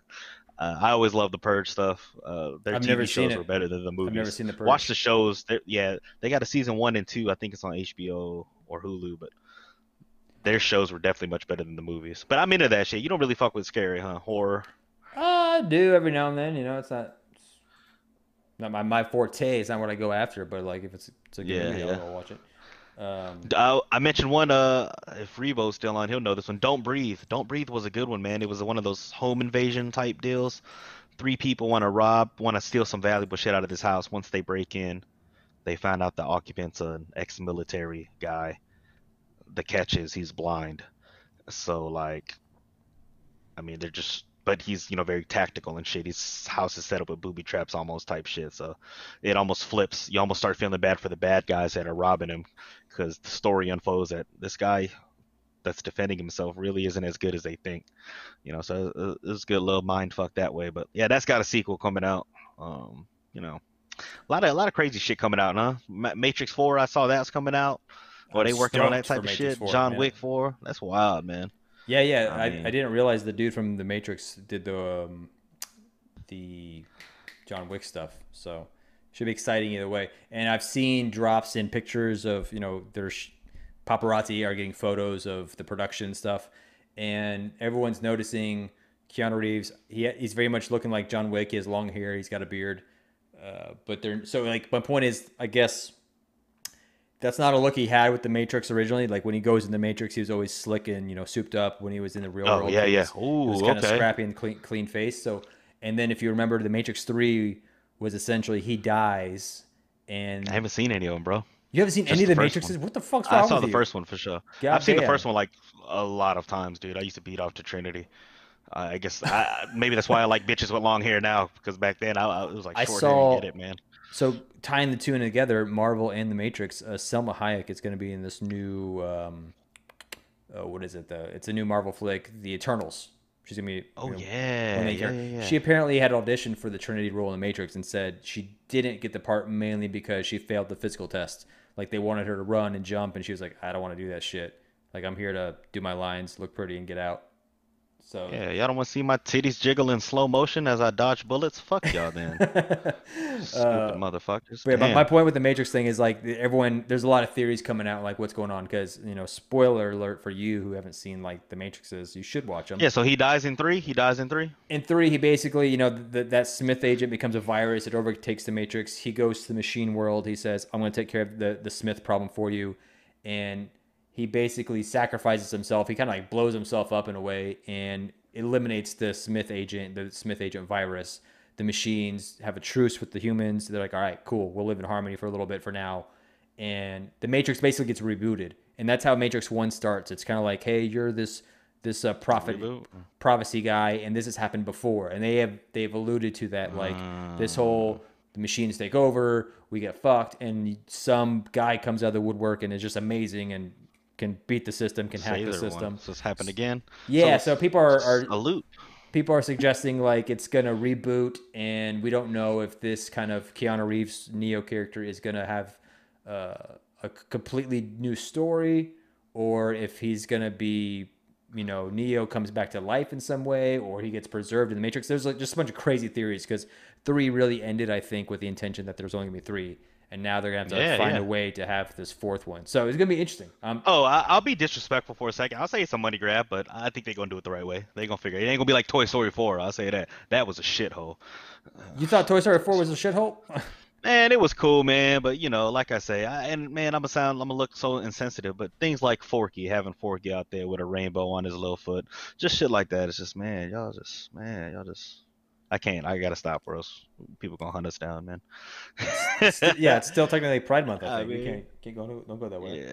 I always love the Purge stuff. Uh, their I've T V never shows were better than the movies. I've never seen the Purge. Watch the shows. They're, yeah, they got a season one and two. I think it's on H B O or Hulu, but their shows were definitely much better than the movies. But I'm into that shit. You don't really fuck with scary, huh? Horror. I do every now and then. You know, it's not it's not my, my forte. It's not what I go after. But like, if it's, it's a good yeah, movie, yeah. I'll watch it. Um, I, I mentioned one. Uh, if Rebo's still on, he'll know this one. Don't Breathe. Don't Breathe was a good one, man. It was one of those home invasion type deals. Three people want to rob, want to steal some valuable shit out of this house. Once they break in, they find out the occupant's an ex-military guy. The catch is he's blind. So, like, I mean, they're just but he's, you know, very tactical and shit. His house is set up with booby traps almost type shit. So it almost flips. You almost start feeling bad for the bad guys that are robbing him, because the story unfolds that this guy that's defending himself really isn't as good as they think, you know. So it's a good little mind fuck that way. But yeah, that's got a sequel coming out. Um, you know, a lot of a lot of crazy shit coming out, huh? Matrix Four, I saw that's coming out. Or they working on that type of shit. John Wick Four, that's wild, man. Yeah, yeah, I, I, mean, I didn't realize the dude from The Matrix did the um, the John Wick stuff, so should be exciting either way. And I've seen drops in pictures of, you know, there's paparazzi are getting photos of the production stuff, and everyone's noticing Keanu Reeves. He he's very much looking like John Wick. He has long hair. He's got a beard. Uh, but they're so like my point is, I guess that's not a look he had with The Matrix originally. Like when he goes in The Matrix, he was always slick and, you know, souped up. When he was in the real oh, world, yeah, he was, yeah, ooh, he was kind okay. of scrappy and clean, clean face. So, and then if you remember, The Matrix Three was essentially he dies. And I haven't seen any of them, bro. You haven't seen Just any of the, the Matrixes? One. What the fuck's wrong with you? I saw the first one for sure. God I've damn. seen the first one like a lot of times, dude. I used to beat off to Trinity. Uh, I guess I, maybe that's why I like bitches with long hair now, because back then I, I was like, short I saw, hair, get it, man. So tying the two in together, Marvel and The Matrix, uh, Selma Hayek is going to be in this new, um, uh, what is it? The It's a new Marvel flick, The Eternals. She's going to be. Oh, you know, yeah, yeah, yeah, yeah. She apparently had auditioned for the Trinity role in The Matrix and said she didn't get the part mainly because she failed the physical test. Like they wanted her to run and jump, and she was like, I don't want to do that shit. Like I'm here to do my lines, look pretty, and get out. So yeah, y'all don't want to see my titties jiggle in slow motion as I dodge bullets? Fuck y'all then. Stupid uh, motherfuckers. But yeah, my point with the Matrix thing is like everyone, there's a lot of theories coming out like what's going on, because, you know, spoiler alert for you who haven't seen like the Matrixes, you should watch them. Yeah, so he dies in three? He dies in three? In three, he basically, you know, the, that Smith agent becomes a virus. It overtakes the Matrix. He goes to the machine world. He says, I'm going to take care of the, the Smith problem for you. And he basically sacrifices himself. He kind of like blows himself up in a way and eliminates the Smith agent, the Smith agent virus. The machines have a truce with the humans. They're like, all right, cool. We'll live in harmony for a little bit for now. And the Matrix basically gets rebooted. And that's how Matrix one starts. It's kind of like, hey, you're this this uh, prophet, prophecy guy, and this has happened before. And they have they've alluded to that, like uh. this whole the machines take over, we get fucked, and some guy comes out of the woodwork and is just amazing and can beat the system, can hack the system. So this happened again. Yeah, so, so people are, are a loop. People are suggesting like it's gonna reboot, and we don't know if this kind of Keanu Reeves Neo character is gonna have uh, a completely new story, or if he's gonna be, you know, Neo comes back to life in some way, or he gets preserved in the Matrix. There's like just a bunch of crazy theories because three really ended, I think, with the intention that there's only gonna be three. And now they're going to have to yeah, find yeah. a way to have this fourth one. So it's going to be interesting. Um, oh, I, I'll be disrespectful for a second. I'll say it's a money grab, but I think they're going to do it the right way. They're going to figure it. It ain't going to be like Toy Story four. I'll say that. That was a shithole. You thought Toy Story four was a shithole? Man, it was cool, man. But, you know, like I say, I, and, man, I'm going to sound, I'm going to look so insensitive, but things like Forky, having Forky out there with a rainbow on his little foot, just shit like that. It's just, man, y'all just, man, y'all just. I can't. I gotta stop, or else people gonna hunt us down, man. Yeah, it's still technically Pride Month. I think I mean, we can't, can't go. Don't go that way.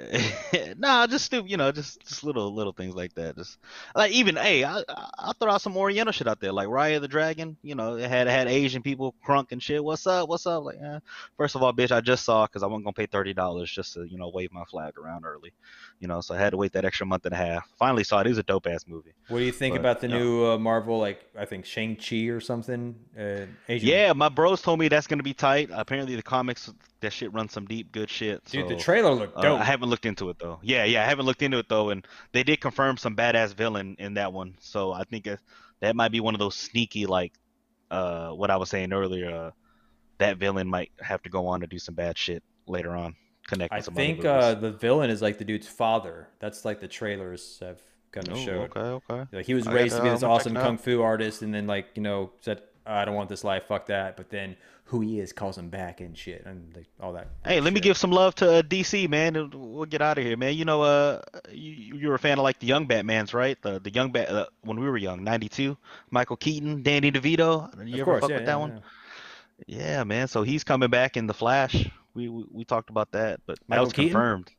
Yeah. Nah, just stupid. You know, just just little little things like that. Just like even, hey, I I throw out some Oriental shit out there, like Raya the Dragon. You know, it had it had Asian people crunk and shit. What's up? What's up? Like, eh. First of all, bitch, I just saw because I wasn't gonna pay thirty dollars just to, you know, wave my flag around early. You know, so I had to wait that extra month and a half. Finally saw it. It was a dope ass movie. What do you think but, about the you know, new uh, Marvel? Like, I think Shang-Chi or something. Something, uh, Asian. Yeah, my bros told me that's gonna be tight. Apparently, the comics, that shit runs some deep, good shit. So, dude, the trailer looked dope. Uh, I haven't looked into it though. Yeah, yeah, I haven't looked into it though, and they did confirm some badass villain in that one. So I think it, that might be one of those sneaky, like, uh, what I was saying earlier. Uh, that villain might have to go on to do some bad shit later on. Connect. I with some think uh, the villain is like the dude's father. That's like the trailers have. Kind of Ooh, showed. Okay, okay. Like he was raised to be this awesome kung fu artist, and then like, you know, said, I don't want this life, fuck that. But then who he is calls him back and shit, and like all that. Hey, let me give some love to uh, D C, man. We'll get out of here, man. You know, uh, you, you're a fan of like the young Batmans, right? The the young Bat uh, when we were young, ninety-two, Michael Keaton, Danny DeVito. You of ever course, fuck yeah, with yeah, that yeah. one? Yeah, man. So he's coming back in the Flash. We we, we talked about that, but Michael that was Keaton? confirmed.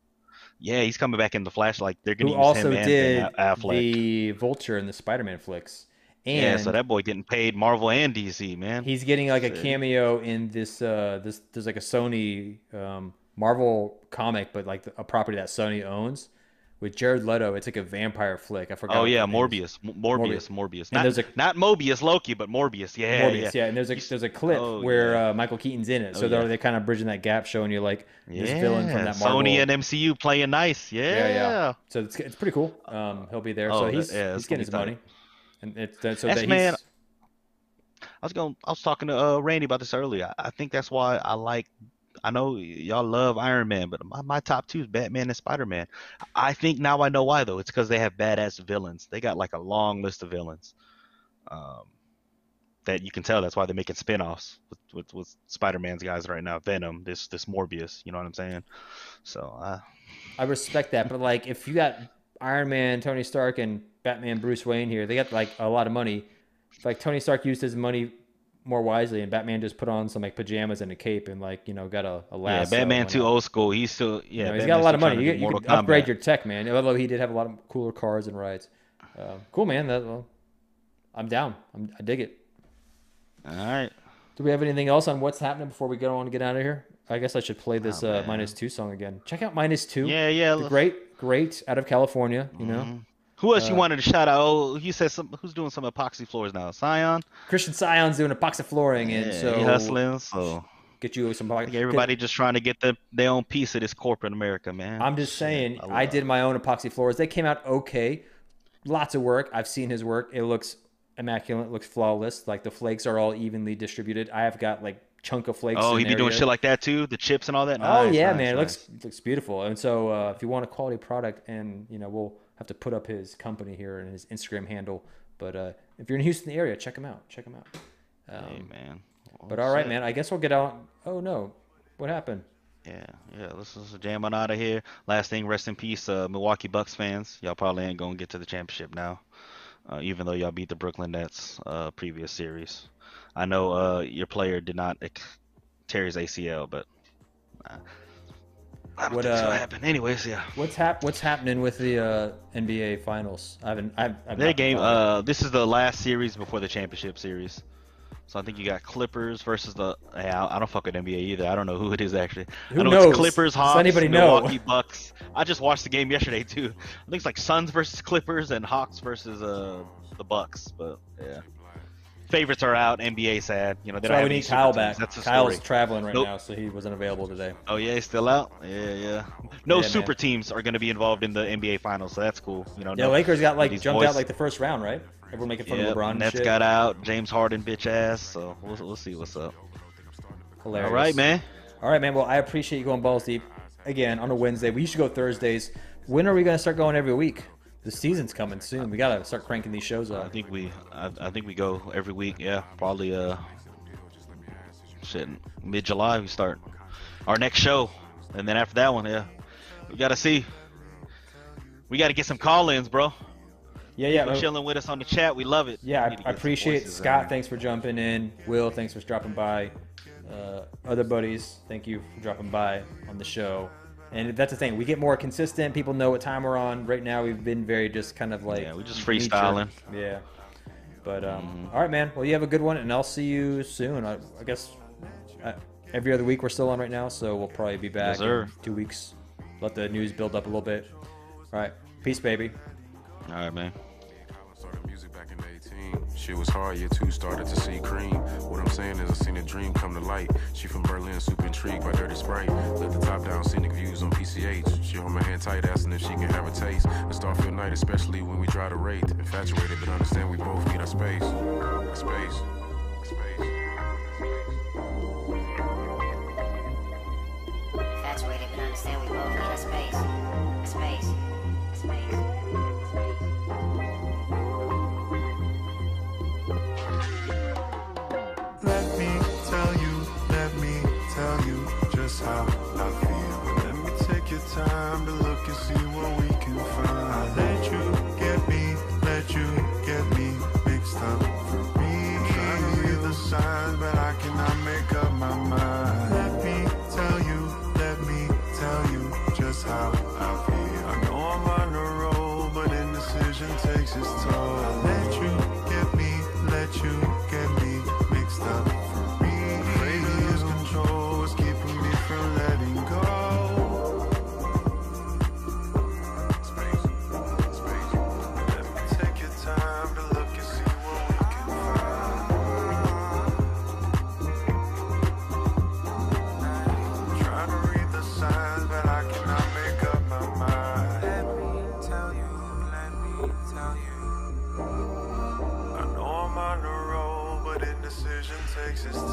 Yeah, he's coming back in the Flash. Like they're gonna Who use also him and did and Affleck. The Vulture and the Spider-Man flicks, And yeah, so that boy getting paid Marvel and D C, man. He's getting like a cameo in this. Uh, this there's like a Sony um, Marvel comic, but like a property that Sony owns with Jared Leto. It's like a vampire flick. I forgot. Oh yeah, Morbius. Morbius, Morbius, Morbius. Not, a, not Mobius, Loki, but Morbius. Yeah, Morbius. Yeah, yeah. And there's a there's a clip oh, where yeah. uh, Michael Keaton's in it, so oh, they're yeah. they kind of bridging that gap, showing you like this yeah. villain from that Marvel. Sony and M C U playing nice. Yeah, yeah. yeah. So it's it's pretty cool. Um, he'll be there. Oh, so he's yeah, he's getting his money. It. And it's that, so that's, that man, I was going. I was talking to uh, Randy about this earlier. I, I think that's why I like. I know y'all love Iron Man, but my, my top two is Batman and Spider-Man. I think now I know why though. It's because they have badass villains. They got like a long list of villains. Um, that you can tell. That's why they're making spinoffs with with, with Spider-Man's guys right now. Venom. This this Morbius. You know what I'm saying? So I. Uh... I respect that, but like if you got Iron Man, Tony Stark, and Batman, Bruce Wayne here, they got like a lot of money. Like Tony Stark used his money more wisely, and Batman just put on some like pajamas and a cape and like, you know, got a, a lasso. Yeah, Batman too old school. He's still yeah. You know, he's got a lot of money. You, you can upgrade your tech, man. Although he did have a lot of cooler cars and rides. Uh, cool, man. That, well, I'm down. I'm, I dig it. All right. Do we have anything else on what's happening before we go on and get out of here? I guess I should play this oh, uh, Minus Two song again. Check out Minus Two. Yeah, yeah. The great, great out of California. You mm-hmm. know. Who else uh, you wanted to shout out? Oh, you said some. Who's doing some epoxy floors now? Scion. Christian Scion's doing epoxy flooring, and yeah, so he hustling. So get you some. I think everybody just trying to get the, their own piece of this corporate America, man. I'm just saying. Yeah, I, I did my own epoxy floors. They came out okay. Lots of work. I've seen his work. It looks immaculate. It looks flawless. Like the flakes are all evenly distributed. I have got like chunk of flakes. Oh, he be doing shit like that too. The chips and all that. Nice, oh yeah, nice, man. Nice. It looks it looks beautiful. And so uh, if you want a quality product, and you know, we'll have to put up his company here and his Instagram handle. But uh, if you're in Houston area, check him out. Check him out. Um, hey, man. Well, but all right, it. man. I guess we'll get out. Oh, no. What happened? Yeah. Yeah. Let's, let's jam on out of here. Last thing, rest in peace, uh, Milwaukee Bucks fans. Y'all probably ain't going to get to the championship now, uh, even though y'all beat the Brooklyn Nets uh, previous series. I know uh, your player did not tear his A C L, but... Uh, I don't what think uh, so happened. Anyways, yeah. What's hap- What's happening with the uh, N B A Finals? I haven't. I've, I've Their game. Uh, this is the last series before the championship series, so I think you got Clippers versus the. Yeah, I don't fuck with N B A either. I don't know who it is actually. Who I know knows? It's Clippers, Hawks, Milwaukee know? Bucks. I just watched the game yesterday too. I think it's like Suns versus Clippers and Hawks versus uh the Bucks. But yeah, favorites are out. N B A sad. You know, they so don't have any Kyle back. That's Kyle's story. Traveling right nope. now, so he wasn't available today. Oh yeah, he's still out. Yeah, yeah. No yeah, super man. Teams are going to be involved in the N B A finals, so that's cool. You know, yeah, no, Lakers got like jumped boys. Out like the first round, right? Everyone making fun yeah, of LeBron. And Nets shit. Got out. James Harden, bitch ass. So we'll we'll see what's up. Hilarious. All right, man. All right, man. Well, I appreciate you going balls deep again on a Wednesday. We should go Thursdays. When are we going to start going every week? The season's coming soon. We gotta start cranking these shows up. I think we, I, I think we go every week. Yeah, probably. Uh, shit, mid July we start our next show, and then after that one, yeah, we gotta see. We gotta get some call-ins, bro. Yeah, yeah. People chilling with us on the chat, we love it. Yeah, I, I appreciate Scott. Thanks for jumping in. Will, thanks for dropping by. Uh, other buddies, thank you for dropping by on the show. And that's the thing. We get more consistent. People know what time we're on. Right now, we've been very just kind of like... Yeah, we're just freestyling. Nature. Yeah. But, um, mm-hmm. all right, man. Well, you have a good one, and I'll see you soon. I, I guess I, every other week we're still on right now, so we'll probably be back yes, in two weeks. Let the news build up a little bit. All right. Peace, baby. All right, man. Shit was hard, year two started to see cream. What I'm saying is I seen a dream come to light. She from Berlin, super intrigued by Dirty Sprite. Let the top down, scenic views on P C H. She hold my hand tight, asking if she can have a taste. A Starfield night, especially when we try to rate. Infatuated, but understand we both need our space. Our space. Our space. Infatuated, but understand we both need our space. Our space. Our space. How I feel. Let me take your time to look and see what we can find. I let you get me, let you get me mixed up for me. I'm trying to read the signs, but I cannot make up my mind. Let me tell you, let me tell you just how I feel. I know exists.